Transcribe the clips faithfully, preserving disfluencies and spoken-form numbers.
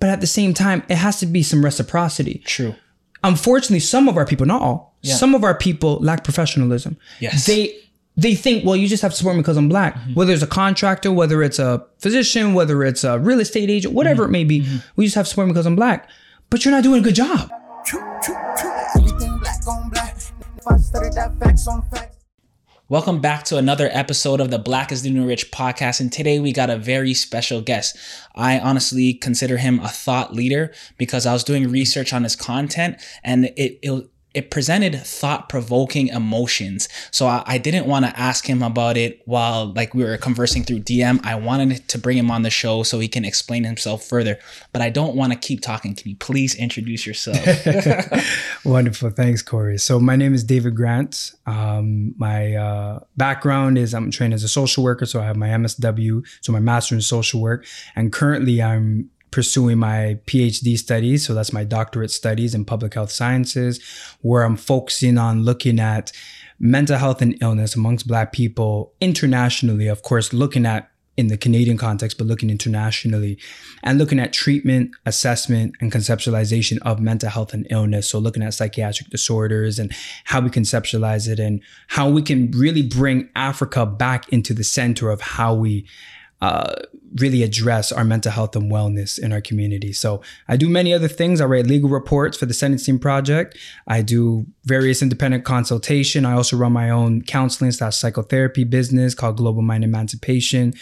But at the same time, it has to be some reciprocity. True. Unfortunately, some of our people, not all, yeah. some of our people lack professionalism. Yes. They they think, well, you just have to support me because I'm black. Mm-hmm. Whether it's a contractor, whether it's a physician, whether it's a real estate agent, whatever mm-hmm. it may be, mm-hmm. we just have to support me because I'm black. But you're not doing a good job. Welcome back to another episode of the Black is the New Rich podcast. And today we got a very special guest. I honestly consider him a thought leader because I was doing research on his content and it it, it presented thought-provoking emotions. So I, I didn't want to ask him about it while like we were conversing through D M. I wanted to bring him on the show so he can explain himself further, but I don't want to keep talking. Can you please introduce yourself? Wonderful. Thanks, Corey. So my name is David Grant. Um, my uh, background is I'm trained as a social worker, so I have my M S W, so my master in social work, and currently I'm pursuing my PhD studies, so that's my doctorate studies in public health sciences, where I'm focusing on looking at mental health and illness amongst Black people internationally, of course, looking at in the Canadian context, but looking internationally and looking at treatment, assessment, and conceptualization of mental health and illness. So looking at psychiatric disorders and how we conceptualize it and how we can really bring Africa back into the center of how we uh, really address our mental health and wellness in our community. So I do many other things. I write legal reports for the Sentencing Project. I do various independent consultation. I also run my own counseling slash psychotherapy business called Global Mind Emancipation.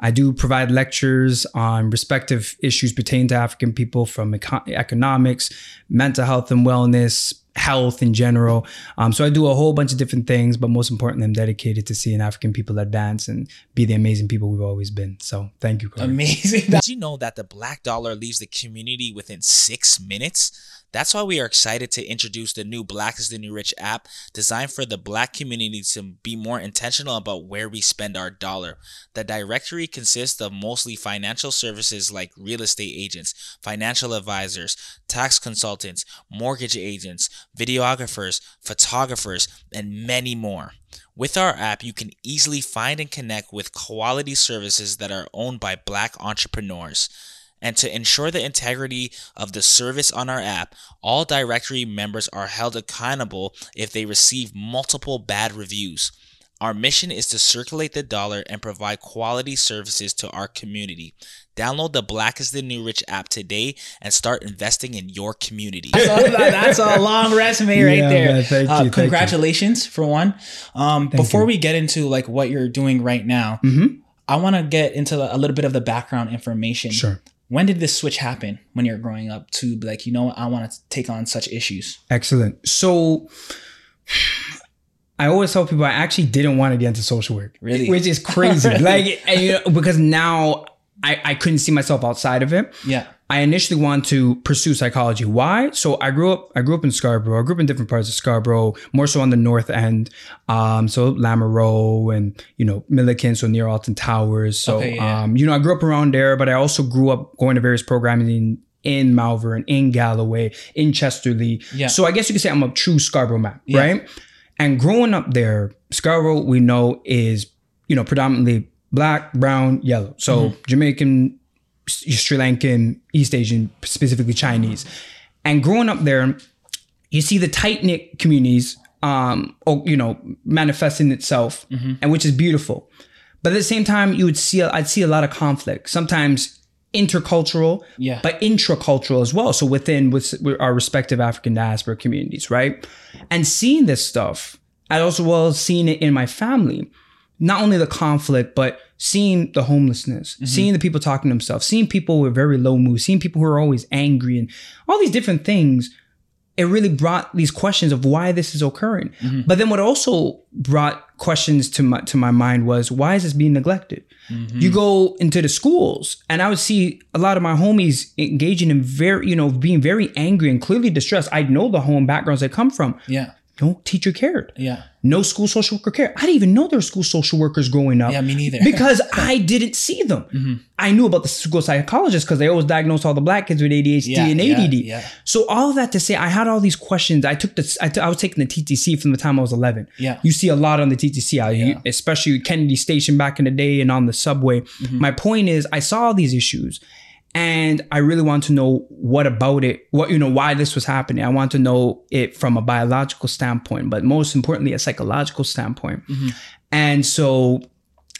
I do provide lectures on respective issues pertaining to African people from econ- economics, mental health and wellness, health in general. Um, so I do a whole bunch of different things, but most importantly, I'm dedicated to seeing African people advance and be the amazing people we've always been. So thank you, Corey. Amazing. Did you know that the Black dollar leaves the community within six minutes? That's why we are excited to introduce the new Black is the New Rich app designed for the Black community to be more intentional about where we spend our dollar. The directory consists of mostly financial services like real estate agents, financial advisors, tax consultants, mortgage agents, videographers, photographers, and many more. With our app, you can easily find and connect with quality services that are owned by Black entrepreneurs. And to ensure the integrity of the service on our app, all directory members are held accountable if they receive multiple bad reviews. Our mission is to circulate the dollar and provide quality services to our community. Download the Black is the New Rich app today and start investing in your community. That's a, that's a long resume right yeah, there. Man, thank uh, you, congratulations thank you. For one. Um, before you. we get into like what you're doing right now, mm-hmm. I want to get into a little bit of the background information. Sure. When did this switch happen when you're growing up to be like, you know, I want to take on such issues? Excellent. So I always tell people I actually didn't want to get into social work. Really? Which is crazy. Really? Like, and, you know, because now I, I couldn't see myself outside of it. Yeah. I initially wanted to pursue psychology. Why? So I grew up, I grew up in Scarborough. I grew up in different parts of Scarborough, more so on the north end. Um, so Lamoureux and, you know, Milliken, so near Alton Towers. So, okay, yeah. um, you know, I grew up around there, but I also grew up going to various programming in Malvern, in Galloway, in Chesterly. Yeah. So I guess you could say I'm a true Scarborough man, yeah. right? And growing up there, Scarborough, we know is, you know, predominantly black, brown, yellow. So mm-hmm. Jamaican, Sri Lankan, East Asian, specifically Chinese. And growing up there, you see the tight-knit communities, um, or, you know, manifesting itself, mm-hmm. and which is beautiful. But at the same time, you would see, I'd see a lot of conflict, sometimes intercultural, yeah. but intracultural as well. So within with our respective African diaspora communities, right? And seeing this stuff, I also well seeing it in my family. Not only the conflict, but seeing the homelessness, mm-hmm. seeing the people talking to themselves, seeing people with very low mood, seeing people who are always angry and all these different things, it really brought these questions of why this is occurring. Mm-hmm. But then what also brought questions to my to my mind was, why is this being neglected? Mm-hmm. You go into the schools and I would see a lot of my homies engaging in very, you know, being very angry and clearly distressed. I know the home backgrounds they come from. Yeah. No teacher cared. Yeah. No school social worker cared. I didn't even know there were school social workers growing up. Yeah, me neither. Because I didn't see them. Mm-hmm. I knew about the school psychologists because they always diagnosed all the black kids with A D H D yeah, and A D D. Yeah, yeah. So all that to say, I had all these questions. I took the, I, t- I was taking the T T C from the time I was eleven. Yeah. You see a lot on the T T C, I, yeah. especially Kennedy Station back in the day and on the subway. Mm-hmm. My point is I saw all these issues And I really want to know what about it, what, you know, why this was happening. I want to know it from a biological standpoint, but most importantly, a psychological standpoint. Mm-hmm. And so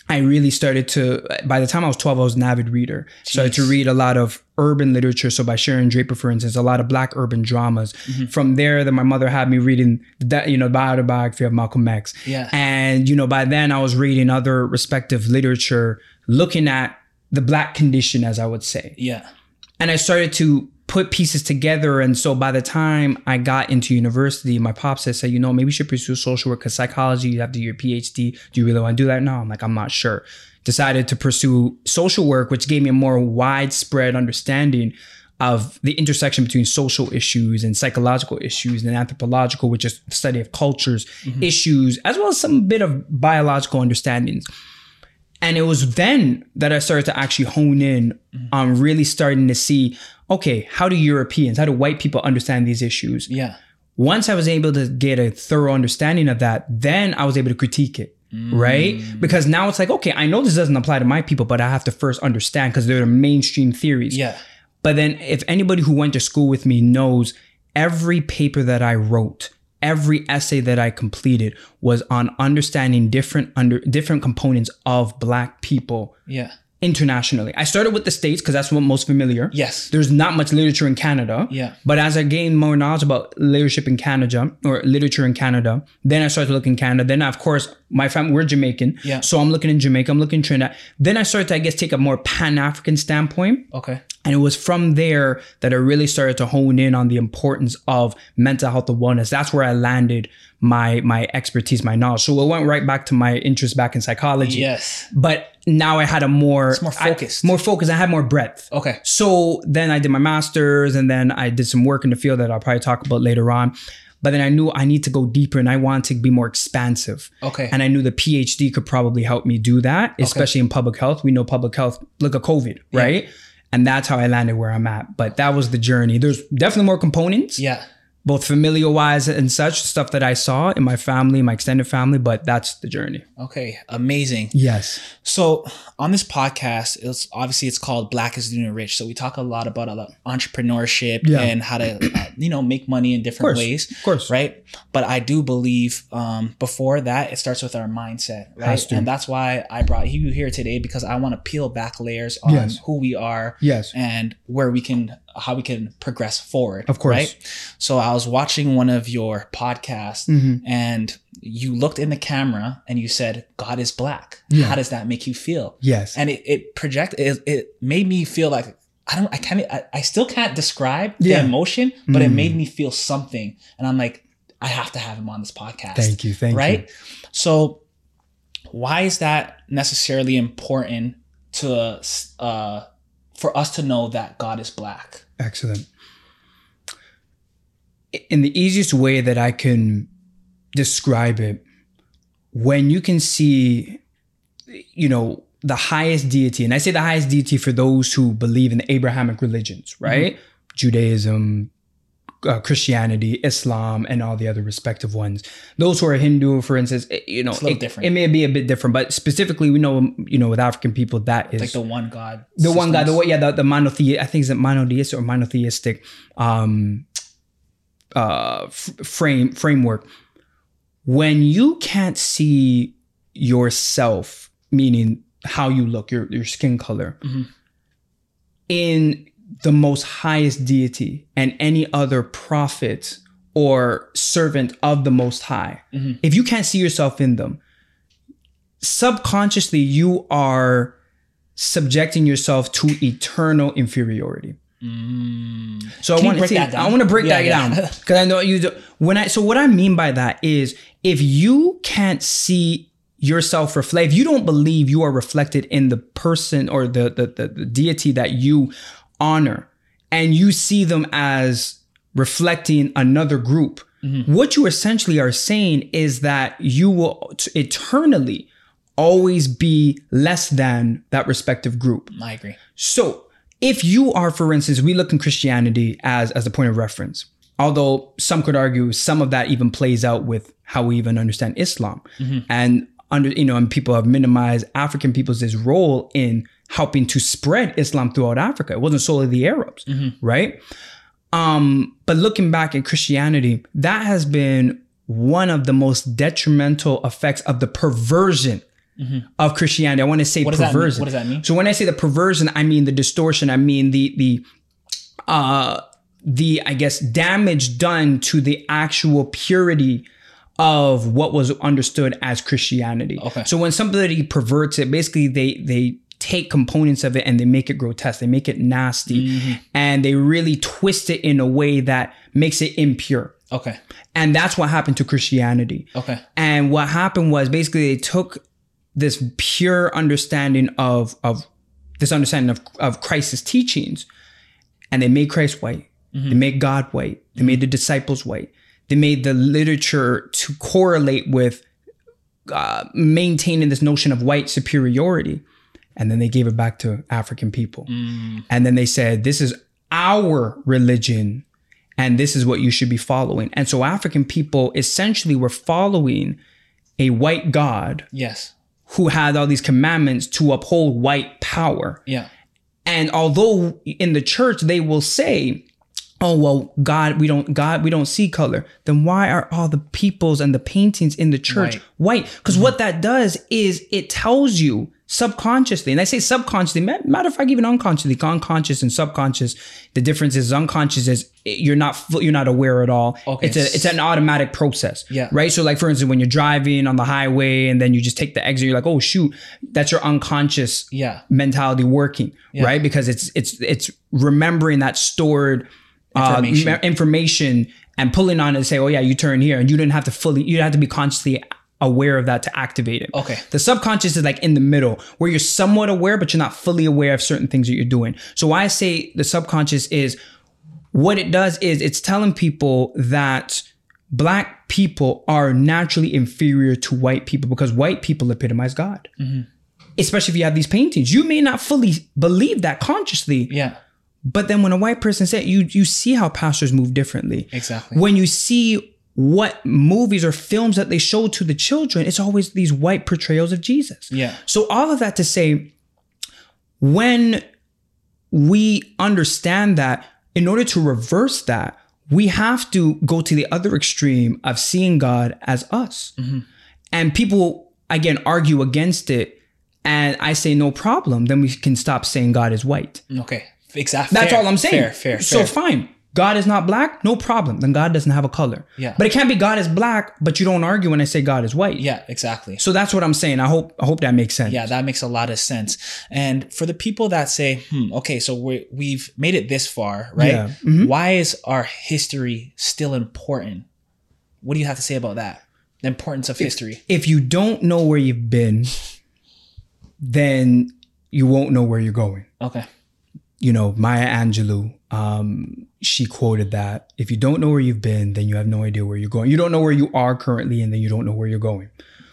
I really started to, by the time I was twelve, I was an avid reader. Jeez. Started to read a lot of urban literature. So by Sharon Draper, for instance, a lot of Black urban dramas. Mm-hmm. From there, that my mother had me reading that, you know, the autobiography of Malcolm X. Yeah. And, you know, by then I was reading other respective literature, looking at the Black condition, as I would say. Yeah. And I started to put pieces together. And so by the time I got into university, my pops had said, you know, maybe you should pursue social work because psychology, you have to do your PhD. Do you really want to do that? No, I'm like, I'm not sure. Decided to pursue social work, which gave me a more widespread understanding of the intersection between social issues and psychological issues and anthropological, which is the study of cultures, mm-hmm. issues, as well as some bit of biological understandings. And it was then that I started to actually hone in on um, really starting to see, okay, how do Europeans, how do white people understand these issues? Yeah. Once I was able to get a thorough understanding of that, then I was able to critique it, mm. right? Because now it's like, okay, I know this doesn't apply to my people, but I have to first understand because they're the mainstream theories. Yeah. But then if anybody who went to school with me knows, every paper that I wrote, every essay that I completed was on understanding different under different components of Black people yeah. internationally. I started with the States because that's what most familiar. Yes. There's not much literature in Canada. Yeah. But as I gained more knowledge about leadership in Canada or literature in Canada, then I started to look in Canada. Then, of course, my family, we're Jamaican. Yeah. So I'm looking in Jamaica. I'm looking in Trinidad. Then I started to, I guess, take a more Pan-African standpoint. Okay. And it was from there that I really started to hone in on the importance of mental health and wellness. That's where I landed my my expertise, my knowledge. So it went right back to my interest back in psychology. Yes. But now I had a more... It's more focused. I, more focused. I had more breadth. Okay. So then I did my master's and then I did some work in the field that I'll probably talk about later on. But then I knew I need to go deeper and I wanted to be more expansive. Okay. And I knew the PhD could probably help me do that, especially okay. in public health. We know public health, look at COVID, yeah. right? And that's how I landed where I'm at. But that was the journey. There's definitely more components. Yeah. Both familial wise and such, stuff that I saw in my family, my extended family, but that's the journey. Okay. Amazing. Yes. So on this podcast, it's obviously it's called Black is the New Rich. So we talk a lot about a lot of entrepreneurship yeah. and how to, uh, you know, make money in different of course, ways. Of course. Right. But I do believe um, before that, it starts with our mindset. Right. Has to. And that's why I brought you here today, because I want to peel back layers on yes. who we are yes. and where we can how we can progress forward. Of course. Right? So I was watching one of your podcasts mm-hmm. and you looked in the camera and you said, God is black. Yeah. How does that make you feel? Yes. And it, it projected, it, it made me feel like, I don't, I can't, I, I still can't describe yeah. the emotion, but mm. it made me feel something. And I'm like, I have to have him on this podcast. Thank you. Thank right? you. Right? So why is that necessarily important to, uh, for us to know that God is black? Excellent. In the easiest way that I can describe it, when you can see, you know, the highest deity, and I say the highest deity for those who believe in the Abrahamic religions, right? Mm-hmm. Judaism, uh, Christianity, Islam, and all the other respective ones. Those who are Hindu, for instance, it, you know, it's a little it, different. It may be a bit different, but specifically, we know, you know, with African people, that it's is like the one God, the systems. one God, the yeah, the, the monotheistic. I think it's a monotheistic or monotheistic um, uh, f- frame framework. When you can't see yourself, meaning how you look, your your skin color, mm-hmm. in the most highest deity and any other prophet or servant of the Most High, mm-hmm. if you can't see yourself in them, subconsciously you are subjecting yourself to eternal inferiority. Mm. So Can I want to see, I want to break yeah, that yeah. down because I know you do, when I, so what I mean by that is if you can't see yourself reflect, if you don't believe you are reflected in the person or the, the, the, the deity that you honor, and you see them as reflecting another group, mm-hmm. what you essentially are saying is that you will t- eternally always be less than that respective group. I agree. So if you are, for instance, we look in Christianity as, as the point of reference, although some could argue some of that even plays out with how we even understand Islam. Mm-hmm. And under, you know, and people have minimized African people's this role in helping to spread Islam throughout Africa. It wasn't solely the Arabs, mm-hmm. right? Um, but looking back at Christianity, that has been one of the most detrimental effects of the perversion mm-hmm. of Christianity. I want to say what perversion. What does that mean? So when I say the perversion, I mean the distortion. I mean the the uh, the I guess damage done to the actual purity of what was understood as Christianity. Okay. So when somebody perverts it, basically they they. take components of it and they make it grotesque, they make it nasty, mm-hmm. and they really twist it in a way that makes it impure. Okay. And that's what happened to Christianity. Okay. And what happened was basically they took this pure understanding of of this understanding of, of Christ's teachings, and they made Christ white, mm-hmm. they made God white, they mm-hmm. made the disciples white, they made the literature to correlate with uh, maintaining this notion of white superiority. And then they gave it back to African people. Mm. And then they said, this is our religion and this is what you should be following. And so African people essentially were following a white God. Yes. Who had all these commandments to uphold white power. Yeah. And although in the church they will say, oh, well, God, we don't God, we don't see color. Then why are all the peoples and the paintings in the church white? Because mm-hmm. what that does is it tells you subconsciously, and I say subconsciously, matter of fact, even unconsciously, unconscious and subconscious, the difference is unconscious is you're not you're not aware at all. Okay. It's a it's an automatic process, yeah. right? So like, for instance, when you're driving on the highway and then you just take the exit, you're like, oh shoot, that's your unconscious yeah. mentality working, yeah. right? Because it's it's it's remembering that stored information, uh, information and pulling on it and say, oh yeah, you turn here, and you didn't have to fully, you didn't have to be consciously aware of that to activate it. Okay. The subconscious is like in the middle where you're somewhat aware, but you're not fully aware of certain things that you're doing. So why I say the subconscious is what it does is it's telling people that black people are naturally inferior to white people because white people epitomize God. Mm-hmm. Especially if you have these paintings, you may not fully believe that consciously. Yeah. But then when a white person said, you, you see how pastors move differently. Exactly. When you see what movies or films that they show to the children, it's always these white portrayals of Jesus. Yeah. So all of that to say, when we understand that, in order to reverse that, we have to go to the other extreme of seeing God as us. Mm-hmm. And people, again, argue against it. And I say, no problem. Then we can stop saying God is white. Okay, exactly. That's fair, all I'm saying. Fair, fair, so fair. Fine. God is not black, no problem. Then God doesn't have a color. Yeah. But it can't be God is black, but you don't argue when I say God is white. Yeah, exactly. So that's what I'm saying. I hope I hope that makes sense. Yeah, that makes a lot of sense. And for the people that say, hmm, okay, so we we've made it this far, right? Yeah. Mm-hmm. Why is our history still important? What do you have to say about that? The importance of if, history. If you don't know where you've been, then you won't know where you're going. Okay. You know, Maya Angelou, um, she quoted that, if you don't know where you've been, then you have no idea where you're going. You don't know where you are currently, and then you don't know where you're going.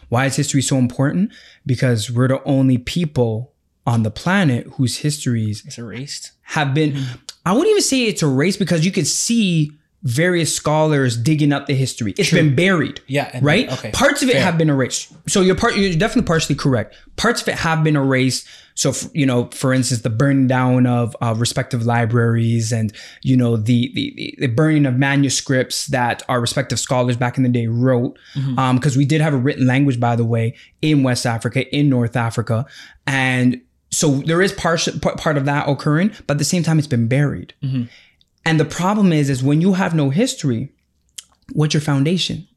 Why is history so important? Because we're the only people on the planet whose histories it's erased. Have been, mm-hmm. I wouldn't even say it's erased because you could see various scholars digging up the history. It's True. Been buried, yeah, right? Then, okay. Parts of it Fair. Have been erased. So you're, part, you're definitely partially correct. Parts of it have been erased. So, you know, for instance, the burning down of uh, respective libraries and, you know, the, the the burning of manuscripts that our respective scholars back in the day wrote, because mm-hmm. um, we did have a written language, by the way, in West Africa, in North Africa. And so there is part, part of that occurring, but at the same time, it's been buried. Mm-hmm. And the problem is, is when you have no history, what's your foundation?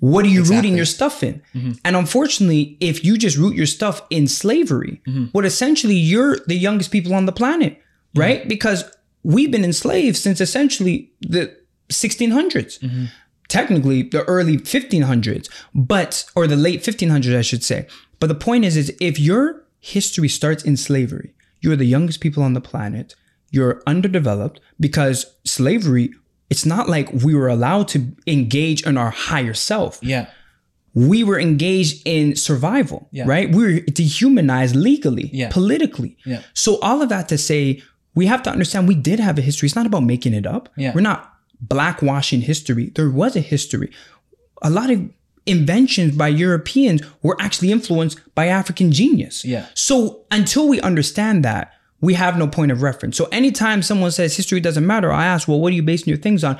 What are you exactly. rooting your stuff in? Mm-hmm. And unfortunately, if you just root your stuff in slavery, mm-hmm. what well, essentially you're the youngest people on the planet, right? Mm-hmm. Because we've been enslaved since essentially the sixteen hundreds, mm-hmm. technically the early fifteen hundreds, but, or the late fifteen hundreds, I should say. But the point is, is if your history starts in slavery, you're the youngest people on the planet, you're underdeveloped because slavery, it's not like we were allowed to engage in our higher self. Yeah. We were engaged in survival, yeah. right? We were dehumanized legally, yeah. politically. Yeah. So all of that to say, we have to understand we did have a history. It's not about making it up. Yeah. We're not blackwashing history. There was a history. A lot of inventions by Europeans were actually influenced by African genius. Yeah. So until we understand that, we have no point of reference. So anytime someone says history doesn't matter, I ask, well, what are you basing your things on?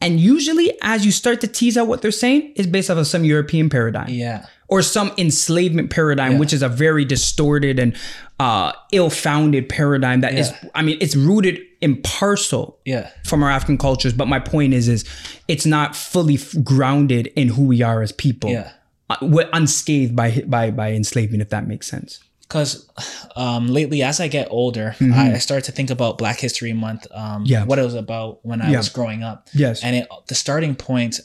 And usually as you start to tease out what they're saying, it's based off of some European paradigm. Yeah. Or some enslavement paradigm, yeah. which is a very distorted and uh, ill-founded paradigm that yeah. is, I mean, it's rooted in parcel yeah. from our African cultures. But my point is, is it's not fully grounded in who we are as people. Yeah. Uh, we're unscathed by, by, by enslavement, if that makes sense. Because um, lately, as I get older, mm-hmm. I, I start to think about Black History Month, um, yeah. what it was about when I yeah. was growing up. Yes. And it, the starting point,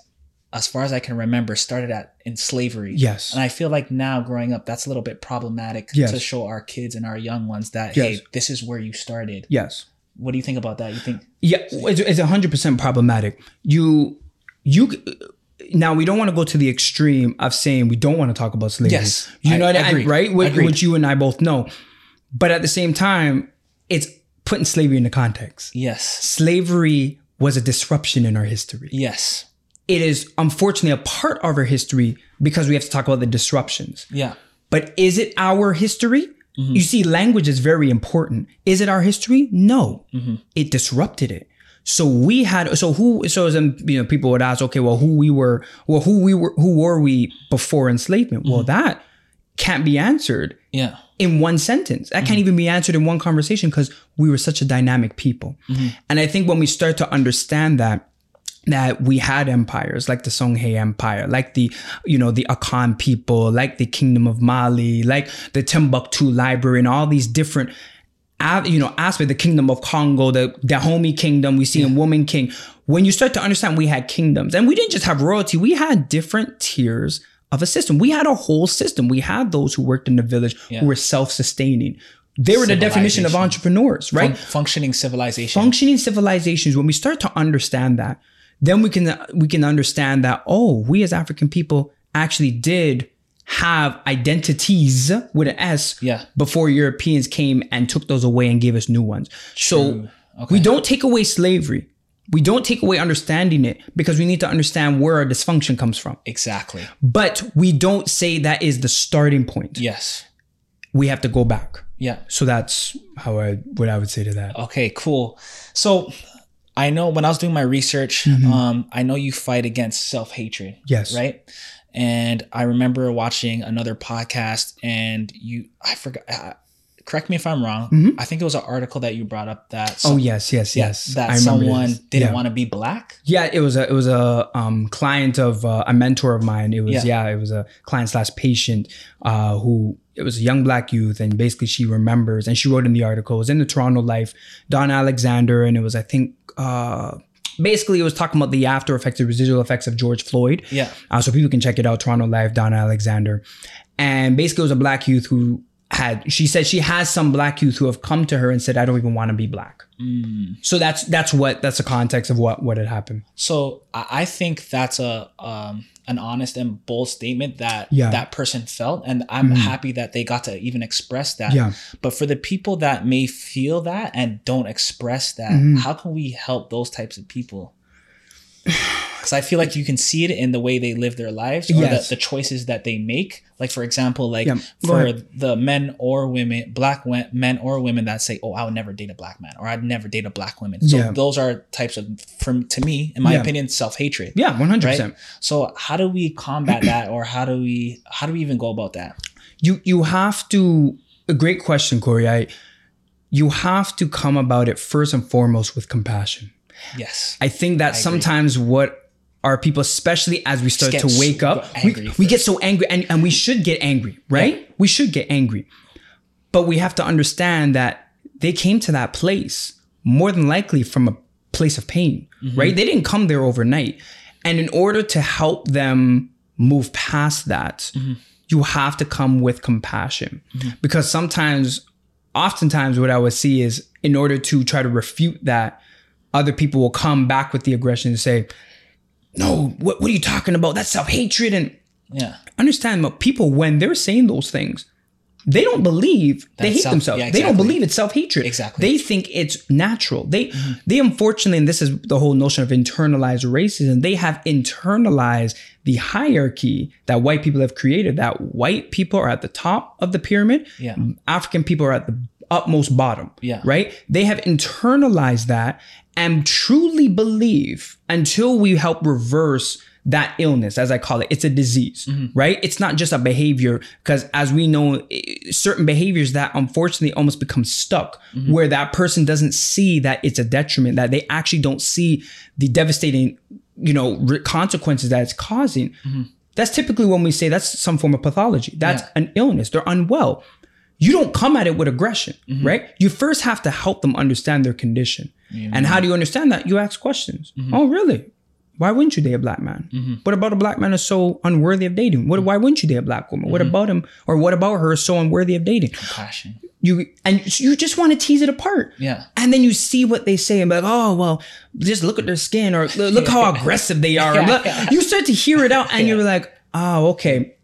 as far as I can remember, started at in slavery. Yes. And I feel like now growing up, that's a little bit problematic yes. to show our kids and our young ones that, yes. hey, this is where you started. Yes. What do you think about that? You think? Yeah, it's, it's one hundred percent problematic. You, you... Now, we don't want to go to the extreme of saying we don't want to talk about slavery. Yes. You know I, what I mean? Right? Which, which you and I both know. But at the same time, it's putting slavery into context. Yes. Slavery was a disruption in our history. Yes. It is unfortunately a part of our history because we have to talk about the disruptions. Yeah. But is it our history? Mm-hmm. You see, language is very important. Is it our history? No. Mm-hmm. It disrupted it. So we had, so who, so then, you know, people would ask, okay, well, who we were, well, who we were, who were we before enslavement? Mm-hmm. Well, that can't be answered yeah. in one sentence. That mm-hmm. can't even be answered in one conversation because we were such a dynamic people. Mm-hmm. And I think when we start to understand that, that we had empires like the Songhai Empire, like the, you know, the Akan people, like the Kingdom of Mali, like the Timbuktu Library and all these different you know, aspect, the Kingdom of Congo, the Dahomey Kingdom, we see yeah. in Woman King. When you start to understand we had kingdoms, and we didn't just have royalty, we had different tiers of a system. We had a whole system. We had those who worked in the village yeah. who were self-sustaining. They were the definition of entrepreneurs, right? Fun- functioning civilization. Functioning civilizations. When we start to understand that, then we can we can understand that, oh, we as African people actually did have identities with an S yeah. before Europeans came and took those away and gave us new ones. True. So okay. we don't take away slavery. We don't take away understanding it because we need to understand where our dysfunction comes from. Exactly. But we don't say that is the starting point. Yes. We have to go back. Yeah. So that's how I, what I would say to that. Okay, cool. So I know when I was doing my research, mm-hmm. um, I know you fight against self-hatred. Yes. Right? And I remember watching another podcast and you, I forgot, uh, correct me if I'm wrong. Mm-hmm. I think it was an article that you brought up that. Some, oh yes, yes, yeah, yes. That I someone didn't yeah. want to be black. Yeah. It was a, it was a um, client of uh, a mentor of mine. It was, yeah, yeah it was a client slash patient uh, who, it was a young black youth. And basically she remembers, and she wrote in the article, it was in the Toronto Life, Donna Alexander. And it was, I think, uh, basically, it was talking about the after effects, the residual effects of George Floyd. Yeah. Uh, so people can check it out, Toronto Life, Donna Alexander. And basically, it was a black youth who had, she said she has some black youth who have come to her and said, I don't even want to be black. Mm. So that's that's what, that's the context of what, what had happened. So I think that's a um, an honest and bold statement that yeah. that person felt. And I'm mm-hmm. happy that they got to even express that. Yeah. But for the people that may feel that and don't express that, mm-hmm. how can we help those types of people? Because I feel like you can see it in the way they live their lives or yes. the, the choices that they make. Like, for example, like yeah. for the men or women, black men or women that say, oh, I would never date a black man or I'd never date a black woman. So yeah. those are types of, from to me, in my yeah. opinion, self-hatred. Yeah, one hundred percent. Right? So how do we combat that, or how do we how do we even go about that? You, you have to, a great question, Corey. I, you have to come about it first and foremost with compassion. Yes. I think that I sometimes agree. What our people, especially as we start to wake so up, we, we get so angry, and, and we should get angry, right? Yeah. We should get angry. But we have to understand that they came to that place more than likely from a place of pain, mm-hmm. right? They didn't come there overnight. And in order to help them move past that, mm-hmm. you have to come with compassion. Mm-hmm. Because sometimes, oftentimes what I would see is in order to try to refute that, other people will come back with the aggression and say, no, what, what are you talking about? That's self-hatred. And yeah. understand, but people, when they're saying those things, They don't believe that they hate self, themselves. Yeah, exactly. They don't believe it's self-hatred. Exactly. They think it's natural. They, mm-hmm. they unfortunately, and this is the whole notion of internalized racism, they have internalized the hierarchy that white people have created, that white people are at the top of the pyramid. Yeah. African people are at the utmost bottom. Yeah. Right? They have internalized that and truly believe, until we help reverse that illness, as I call it, it's a disease, mm-hmm. right? It's not just a behavior, because as we know, certain behaviors that unfortunately almost become stuck, mm-hmm. where that person doesn't see that it's a detriment, that they actually don't see the devastating, you know, re- consequences that it's causing. Mm-hmm. That's typically when we say that's some form of pathology. That's yeah. an illness. They're unwell. You don't come at it with aggression, mm-hmm. right? You first have to help them understand their condition. Mm-hmm. And how do you understand that? You ask questions. Mm-hmm. Oh, really? Why wouldn't you date a black man? Mm-hmm. What about a black man is so unworthy of dating? What? Why wouldn't you date a black woman? Mm-hmm. What about him or what about her is so unworthy of dating? Compassion. You and you just want to tease it apart. Yeah. And then you see what they say and be like, oh, well, just look at their skin or look how aggressive they are. yeah, yeah. You start to hear it out and yeah. you're like, oh, okay.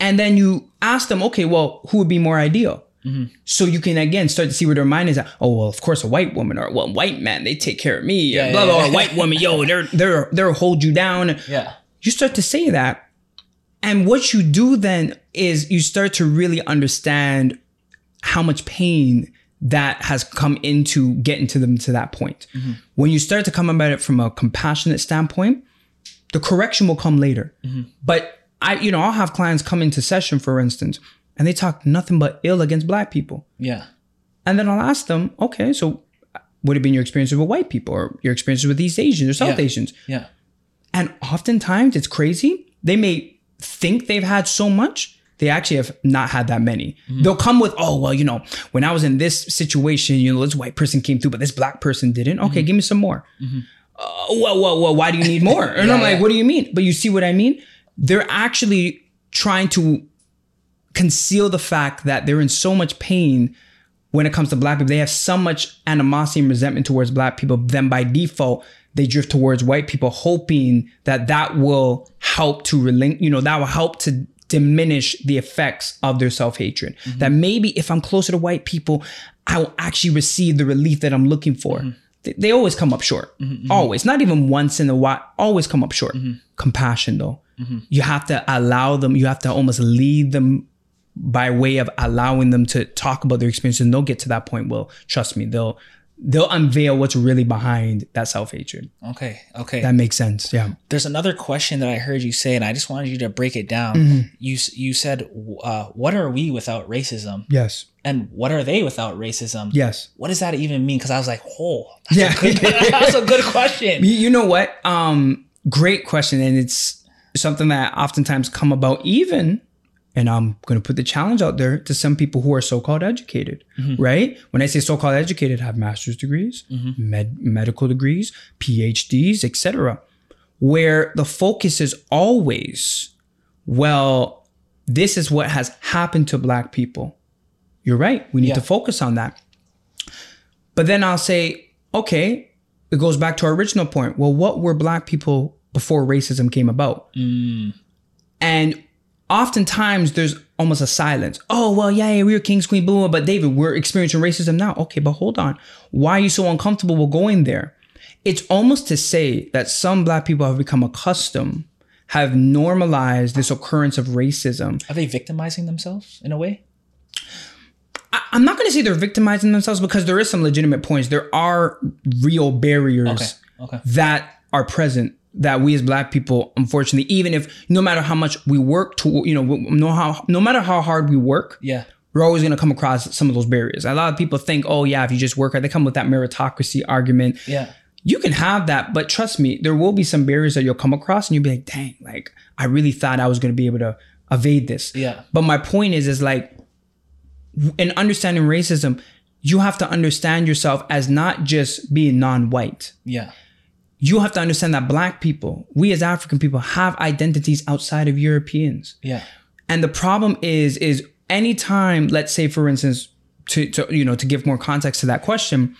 And then you ask them, okay, well, who would be more ideal? Mm-hmm. So you can, again, start to see where their mind is at. Oh, well, of course, a white woman or well, white man, they take care of me. Yeah, yeah, blah, blah, yeah. Or a white woman, yo, they're, they're, they'll hold you down. Yeah. You start to say that. And what you do then is you start to really understand how much pain that has come into getting to them to that point. Mm-hmm. When you start to come about it from a compassionate standpoint, the correction will come later. Mm-hmm. But I, you know, I'll have clients come into session, for instance, and they talk nothing but ill against black people. Yeah. And then I'll ask them, okay, so what have been your experiences with white people or your experiences with East Asians or South yeah. Asians? Yeah. And oftentimes it's crazy. They may think they've had so much. They actually have not had that many. Mm-hmm. They'll come with, oh, well, you know, when I was in this situation, you know, this white person came through, but this black person didn't. Okay, mm-hmm. give me some more. Mm-hmm. Uh, well, well, well, why do you need more? And yeah, I'm like, yeah. what do you mean? But you see what I mean? They're actually trying to conceal the fact that they're in so much pain when it comes to black people. They have so much animosity and resentment towards black people. Then by default, they drift towards white people, hoping that that will help to relin- you know, that will help to diminish the effects of their self-hatred. Mm-hmm. That maybe if I'm closer to white people, I will actually receive the relief that I'm looking for. Mm-hmm. They, they always come up short. Mm-hmm. Always. Not even once in a while. Always come up short. Mm-hmm. Compassion, though. Mm-hmm. You have to allow them. You have to almost lead them by way of allowing them to talk about their experience, and they'll get to that point. Well, trust me, they'll they'll unveil what's really behind that self-hatred. Okay, okay. That makes sense, yeah. There's another question that I heard you say, and I just wanted you to break it down. Mm-hmm. You you said, uh, what are we without racism? Yes. And what are they without racism? Yes. What does that even mean? Because I was like, oh, that's, yeah. a, good, that's a good question. You know what? Um, great question, and it's something that oftentimes come about even... And I'm going to put the challenge out there to some people who are so-called educated, mm-hmm. right? When I say so-called educated, have master's degrees, mm-hmm. med- medical degrees, P H Ds, et cetera, where the focus is always, well, this is what has happened to black people. You're right. We need yeah. to focus on that. But then I'll say, okay, it goes back to our original point. Well, what were black people before racism came about? Mm. And oftentimes, there's almost a silence. Oh, well, yeah, yeah we were kings, queen, blah, blah, but David, we're experiencing racism now. Okay, but hold on. Why are you so uncomfortable with going there? It's almost to say that some black people have become accustomed, have normalized this occurrence of racism. Are they victimizing themselves in a way? I, I'm not going to say they're victimizing themselves because there is some legitimate points. There are real barriers okay, okay. that are present. That we as black people, unfortunately, even if no matter how much we work to, you know, no, how, no matter how hard we work, yeah, we're always going to come across some of those barriers. A lot of people think, oh, yeah, if you just work hard, they come with that meritocracy argument. Yeah, you can have that. But trust me, there will be some barriers that you'll come across and you'll be like, dang, like I really thought I was going to be able to evade this. Yeah. But my point is, is like in understanding racism, you have to understand yourself as not just being non-white. Yeah. You have to understand that black people, we as African people, have identities outside of Europeans. Yeah. And the problem is, is anytime, let's say, for instance, to, to you know, to give more context to that question,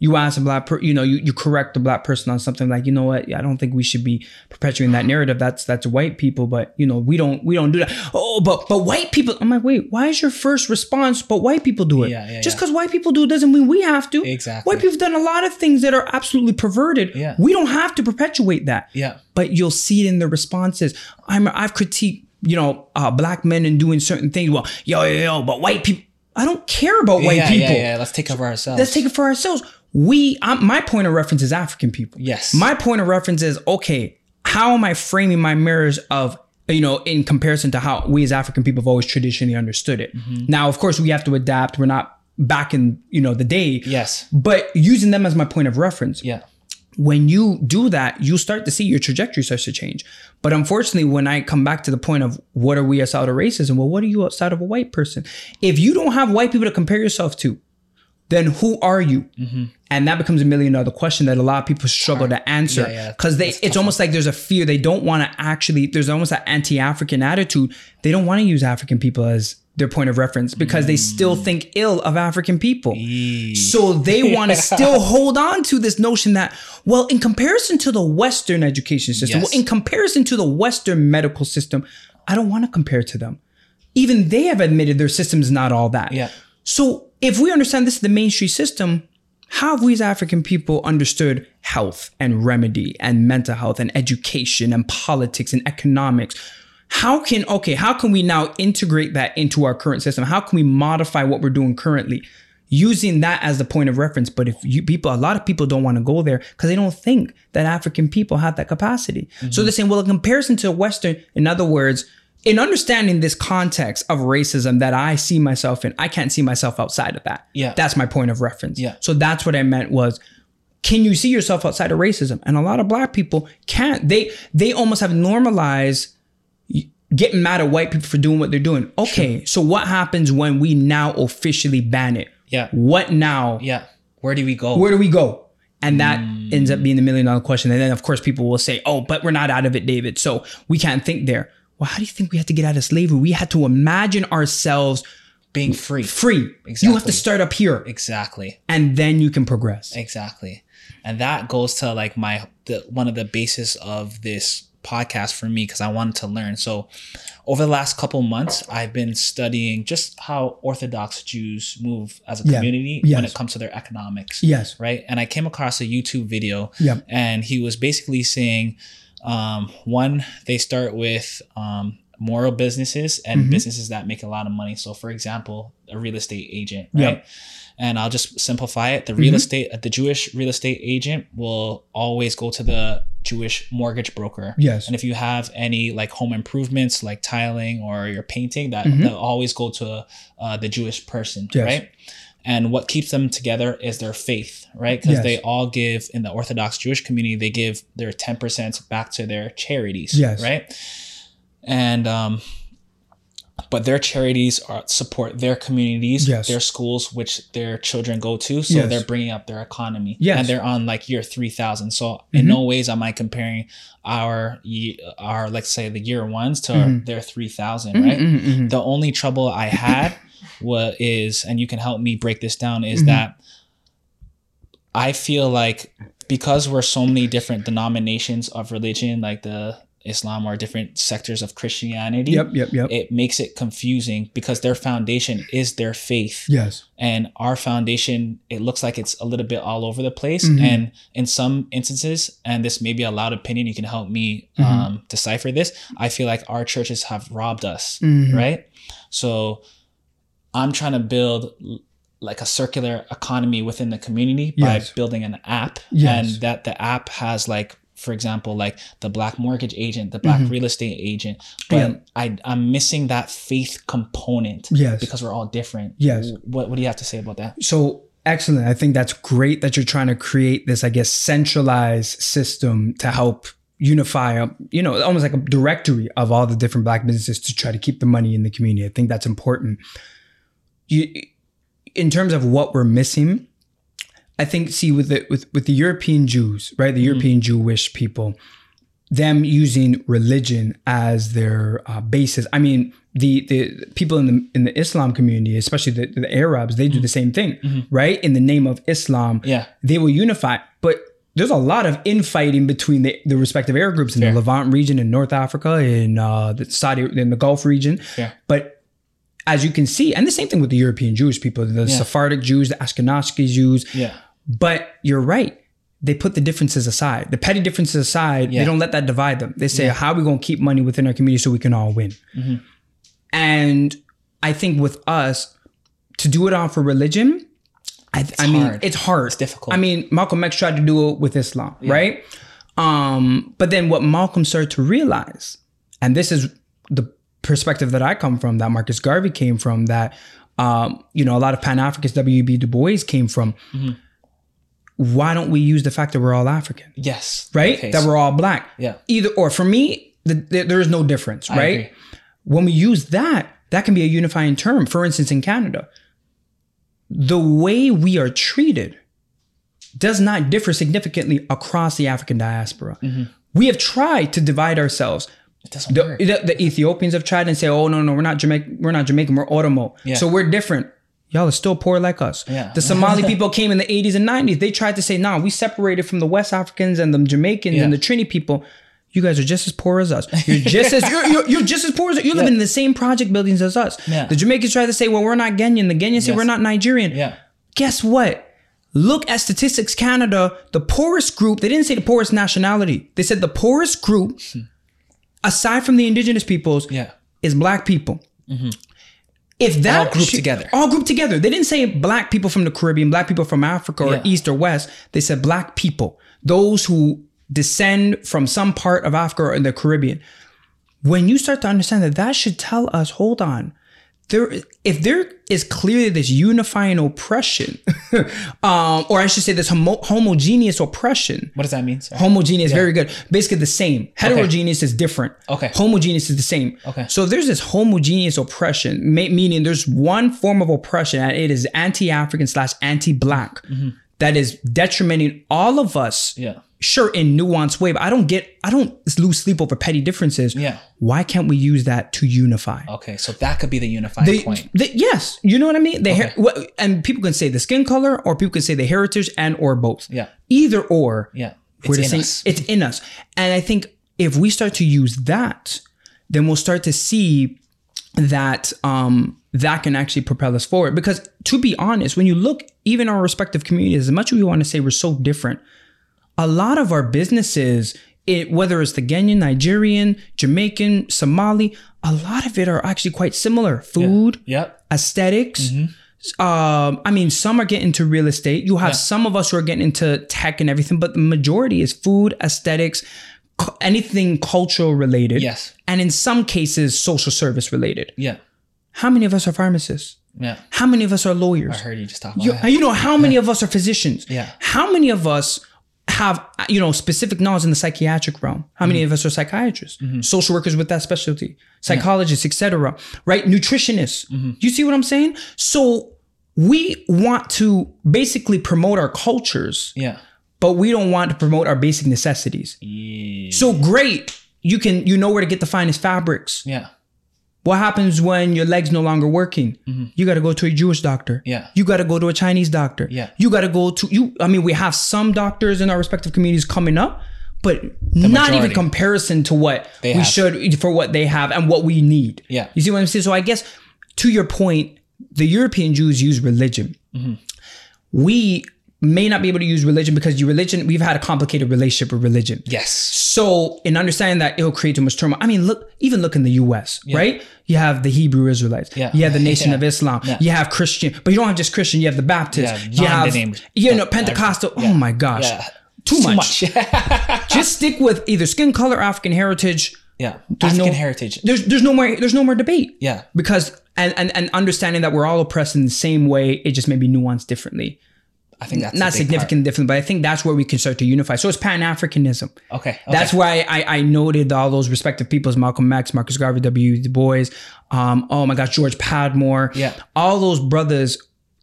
you ask a black, per you know, you, you correct a black person on something like, you know what, I don't think we should be perpetuating that narrative. That's that's white people, but you know, we don't we don't do that. Oh, but but white people. I'm like, wait, why is your first response? But white people do it. Yeah, yeah, Just because yeah. white people do it doesn't mean we have to. Exactly. White people have done a lot of things that are absolutely perverted. Yeah. We don't have to perpetuate that. Yeah. But you'll see it in the responses. I'm I've critiqued, you know, uh, black men in doing certain things. Well, yo yo yo, but white people. I don't care about white yeah, people. Yeah, yeah, let's take it for ourselves. Let's take it for ourselves. We, I'm, my point of reference is African people. Yes. My point of reference is, okay, how am I framing my mirrors of, you know, in comparison to how we as African people have always traditionally understood it. Mm-hmm. Now, of course, we have to adapt. We're not back in, you know, the day. Yes. But using them as my point of reference. Yeah. When you do that, you start to see your trajectory starts to change. But unfortunately, when I come back to the point of what are we outside of racism? Well, what are you outside of a white person? If you don't have white people to compare yourself to, then who are you? Mm-hmm. And that becomes a million dollar question that a lot of people struggle to answer, because yeah, yeah. they—it's almost like there's a fear. They don't want to actually. There's almost an anti-African attitude. They don't want to use African people as their point of reference because mm. they still think ill of African people. E. So they want to still hold on to this notion that, well, in comparison to the Western education system, yes. well, in comparison to the Western medical system, I don't want to compare to them. Even they have admitted their system's not all that. Yeah. So if we understand this is the mainstream system, how have we as African people understood health and remedy and mental health and education and politics and economics? How can, okay, how can we now integrate that into our current system? How can we modify what we're doing currently using that as the point of reference? But if you people, a lot of people don't want to go there because they don't think that African people have that capacity. Mm-hmm. So they're saying, well, in comparison to Western, in other words, in understanding this context of racism that I see myself in, I can't see myself outside of that. Yeah. That's my point of reference. Yeah. So that's what I meant was, can you see yourself outside of racism? And a lot of black people can't. They they almost have normalized getting mad at white people for doing what they're doing. Okay, sure. So what happens when we now officially ban it? Yeah. What now? Yeah. Where do we go? Where do we go? And that mm. ends up being the million dollar question. And then of course people will say, oh, but we're not out of it, David. So we can't think there. Well, how do you think we had to get out of slavery? We had to imagine ourselves being free. Free. Exactly. You have to start up here. Exactly. And then you can progress. Exactly. And that goes to like my, the, one of the basis of this podcast for me, because I wanted to learn. So over the last couple months, I've been studying just how Orthodox Jews move as a yeah. community yes. when it comes to their economics. Yes. Right. And I came across a YouTube video yeah. and he was basically saying, Um, one, they start with um, moral businesses and mm-hmm. businesses that make a lot of money. So for example, a real estate agent, right? Yep. And I'll just simplify it. The real mm-hmm. estate, the Jewish real estate agent will always go to the Jewish mortgage broker. Yes. And if you have any like home improvements, like tiling or your painting, that mm-hmm. they'll always go to uh, the Jewish person, yes. right? And what keeps them together is their faith, right? Because yes. they all give, in the Orthodox Jewish community, they give their ten percent back to their charities, yes. right? And, um, but their charities are, support their communities, yes. their schools, which their children go to. So yes. they're bringing up their economy yes. and they're on like year three thousand. So mm-hmm. in no ways am I comparing our, our, let's say the year ones to mm-hmm. their three thousand, mm-hmm, right? Mm-hmm, mm-hmm. The only trouble I had what is, and you can help me break this down, is mm-hmm. that I feel like because we're so many different denominations of religion, like the Islam or different sectors of Christianity, yep, yep, yep. it makes it confusing because their foundation is their faith. Yes. And our foundation, it looks like it's a little bit all over the place. Mm-hmm. And in some instances, and this may be a loud opinion, you can help me mm-hmm. um, decipher this. I feel like our churches have robbed us, mm-hmm. right? So I'm trying to build like a circular economy within the community yes. by building an app yes. and that the app has like, for example, like the black mortgage agent, the black mm-hmm. real estate agent, but yeah. I, I'm missing that faith component yes. because we're all different. Yes. What, what do you have to say about that? So excellent. I think that's great that you're trying to create this, I guess, centralized system to help unify, you know, almost like a directory of all the different black businesses to try to keep the money in the community. I think that's important. You, in terms of what we're missing, I think, see, with the, with, with the European Jews, right? The mm-hmm. European Jewish people, them using religion as their uh, basis. I mean, the the people in the in the Islam community, especially the, the Arabs, they do mm-hmm. the same thing, mm-hmm. right? In the name of Islam, yeah. they will unify. But there's a lot of infighting between the, the respective Arab groups in Fair. the Levant region, in North Africa, in uh, the Saudi, in the Gulf region. Fair. But as you can see, and the same thing with the European Jewish people, the yeah. Sephardic Jews, the Ashkenazi Jews. Yeah. But you're right. They put the differences aside, the petty differences aside. Yeah. They don't let that divide them. They say, yeah. how are we going to keep money within our community so we can all win? Mm-hmm. And I think with us, to do it all for religion, I, th- I mean, hard. it's hard. It's difficult. I mean, Malcolm X tried to do it with Islam, yeah. right? Um, but then what Malcolm started to realize, and this is the perspective that I come from, that Marcus Garvey came from, that, um, you know, a lot of Pan-Africans, W E B. Du Bois came from, mm-hmm. why don't we use the fact that we're all African? Yes. Right? Okay. That we're all black. Yeah. Either or. For me, the, the, there is no difference, right? I agree. When we use that, that can be a unifying term. For instance, in Canada, the way we are treated does not differ significantly across the African diaspora. Mm-hmm. We have tried to divide ourselves. It doesn't the, work. The, the Ethiopians have tried and say, oh, no, no, we're not Jamaican, we're not Jamaican, we're Oromo. Yeah. So we're different. Y'all are still poor like us. Yeah. The Somali people came in the eighties and nineties. They tried to say, nah, we separated from the West Africans and the Jamaicans yeah. and the Trini people. You guys are just as poor as us. You're just as you're, you're, you're just as poor as us. You're yeah. living in the same project buildings as us. Yeah. The Jamaicans try to say, well, we're not Ghanaian. The Ghanaians yes. say we're not Nigerian. Yeah. Guess what? Look at Statistics Canada, the poorest group. They didn't say the poorest nationality. They said the poorest group, hmm. aside from the indigenous peoples, yeah. is black people. Mm-hmm. If that all grouped together, all grouped together, they didn't say black people from the Caribbean, black people from Africa or yeah. East or West. They said black people, those who descend from some part of Africa or the Caribbean. When you start to understand that, that should tell us, hold on, there. If there is clearly this unifying oppression, um, or I should say this homo- homogeneous oppression. What does that mean? Sorry. Homogeneous, yeah. very good. Basically the same. Heterogeneous okay. is different. Okay. Homogeneous is the same. Okay. So if there's this homogeneous oppression, ma- meaning there's one form of oppression and it is anti-African slash anti-black mm-hmm. that is detrimenting all of us. Yeah. Sure, in nuanced way, but I don't get, I don't lose sleep over petty differences. Yeah. Why can't we use that to unify? Okay, so that could be the unifying the, point. The, yes, you know what I mean? The okay. her- And people can say the skin color, or people can say the heritage, and or both. Yeah. Either or. Yeah. It's in saying, us. It's in us. And I think if we start to use that, then we'll start to see that um, that can actually propel us forward. Because to be honest, when you look, even our respective communities, as much as we want to say we're so different, a lot of our businesses, it, whether it's the Ghanaian, Nigerian, Jamaican, Somali, a lot of it are actually quite similar. Food, yeah. yep. aesthetics. Mm-hmm. Um, I mean, some are getting into real estate. You have yeah. some of us who are getting into tech and everything, but the majority is food, aesthetics, cu- anything cultural related. Yes. And in some cases, social service related. Yeah. How many of us are pharmacists? Yeah. How many of us are lawyers? I heard you just talk about you, that. You know, how many yeah. of us are physicians? Yeah. How many of us have, you know, specific knowledge in the psychiatric realm? How many mm-hmm. of us are psychiatrists, mm-hmm. social workers with that specialty, psychologists, yeah. et cetera, right? Nutritionists. Mm-hmm. You see what I'm saying? So we want to basically promote our cultures, yeah, but we don't want to promote our basic necessities. Yeah. So great, you can, you know where to get the finest fabrics. Yeah. What happens when your leg's no longer working? Mm-hmm. You got to go to a Jewish doctor. Yeah. You got to go to a Chinese doctor. Yeah. You got to go to you. I mean, we have some doctors in our respective communities coming up, but the not majority. Even comparison to what they we have. Should for what they have and what we need. Yeah. You see what I'm saying? So I guess to your point, the European Jews use religion. Mm-hmm. We may not be able to use religion because your religion, we've had a complicated relationship with religion. Yes. So in understanding that, it'll create too much turmoil. I mean, look, even look in the U S, yeah. right? You have the Hebrew Israelites. Yeah. You have the Nation yeah. of Islam. Yeah. You have Christian, but you don't have just Christian. You have the Baptists. Yeah, you have, named, you know, Pentecostal. Yeah. Oh my gosh. Yeah. Too much. Too much. Just stick with either skin color, African heritage. Yeah. There's African no, heritage. There's, there's no more, there's no more debate. Yeah. Because, and, and, and understanding that we're all oppressed in the same way, it just may be nuanced differently. I think that's not significantly different, but I think that's where we can start to unify. So it's Pan-Africanism. Okay. okay. That's why I, I noted all those respective peoples, Malcolm X, Marcus Garvey, W. Du Bois, um, oh my gosh, George Padmore. Yeah. All those brothers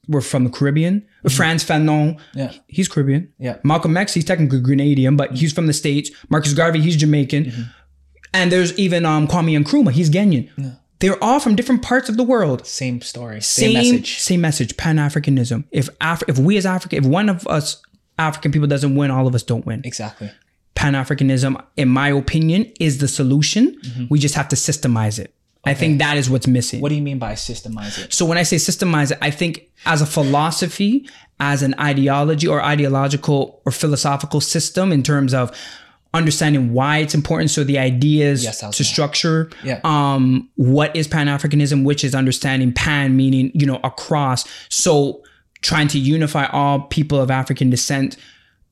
were from the Caribbean. Mm-hmm. Frantz Fanon, yeah. he's Caribbean. Yeah. Malcolm X, he's technically Grenadian, but he's from the States. Marcus Garvey, he's Jamaican. Mm-hmm. And there's even um, Kwame Nkrumah, he's Ghanaian. Yeah. They're all from different parts of the world. Same story, same, same message. Same message, Pan-Africanism. If Af- if we as African, if one of us African people doesn't win, all of us don't win. Exactly. Pan-Africanism, in my opinion, is the solution. Mm-hmm. We just have to systemize it. Okay. I think that is what's missing. What do you mean by systemize it? So when I say systemize it, I think as a philosophy, as an ideology or ideological or philosophical system in terms of understanding why it's important. So the ideas yes, to structure, yeah. um, what is Pan-Africanism, which is understanding pan meaning, you know, across. So trying to unify all people of African descent,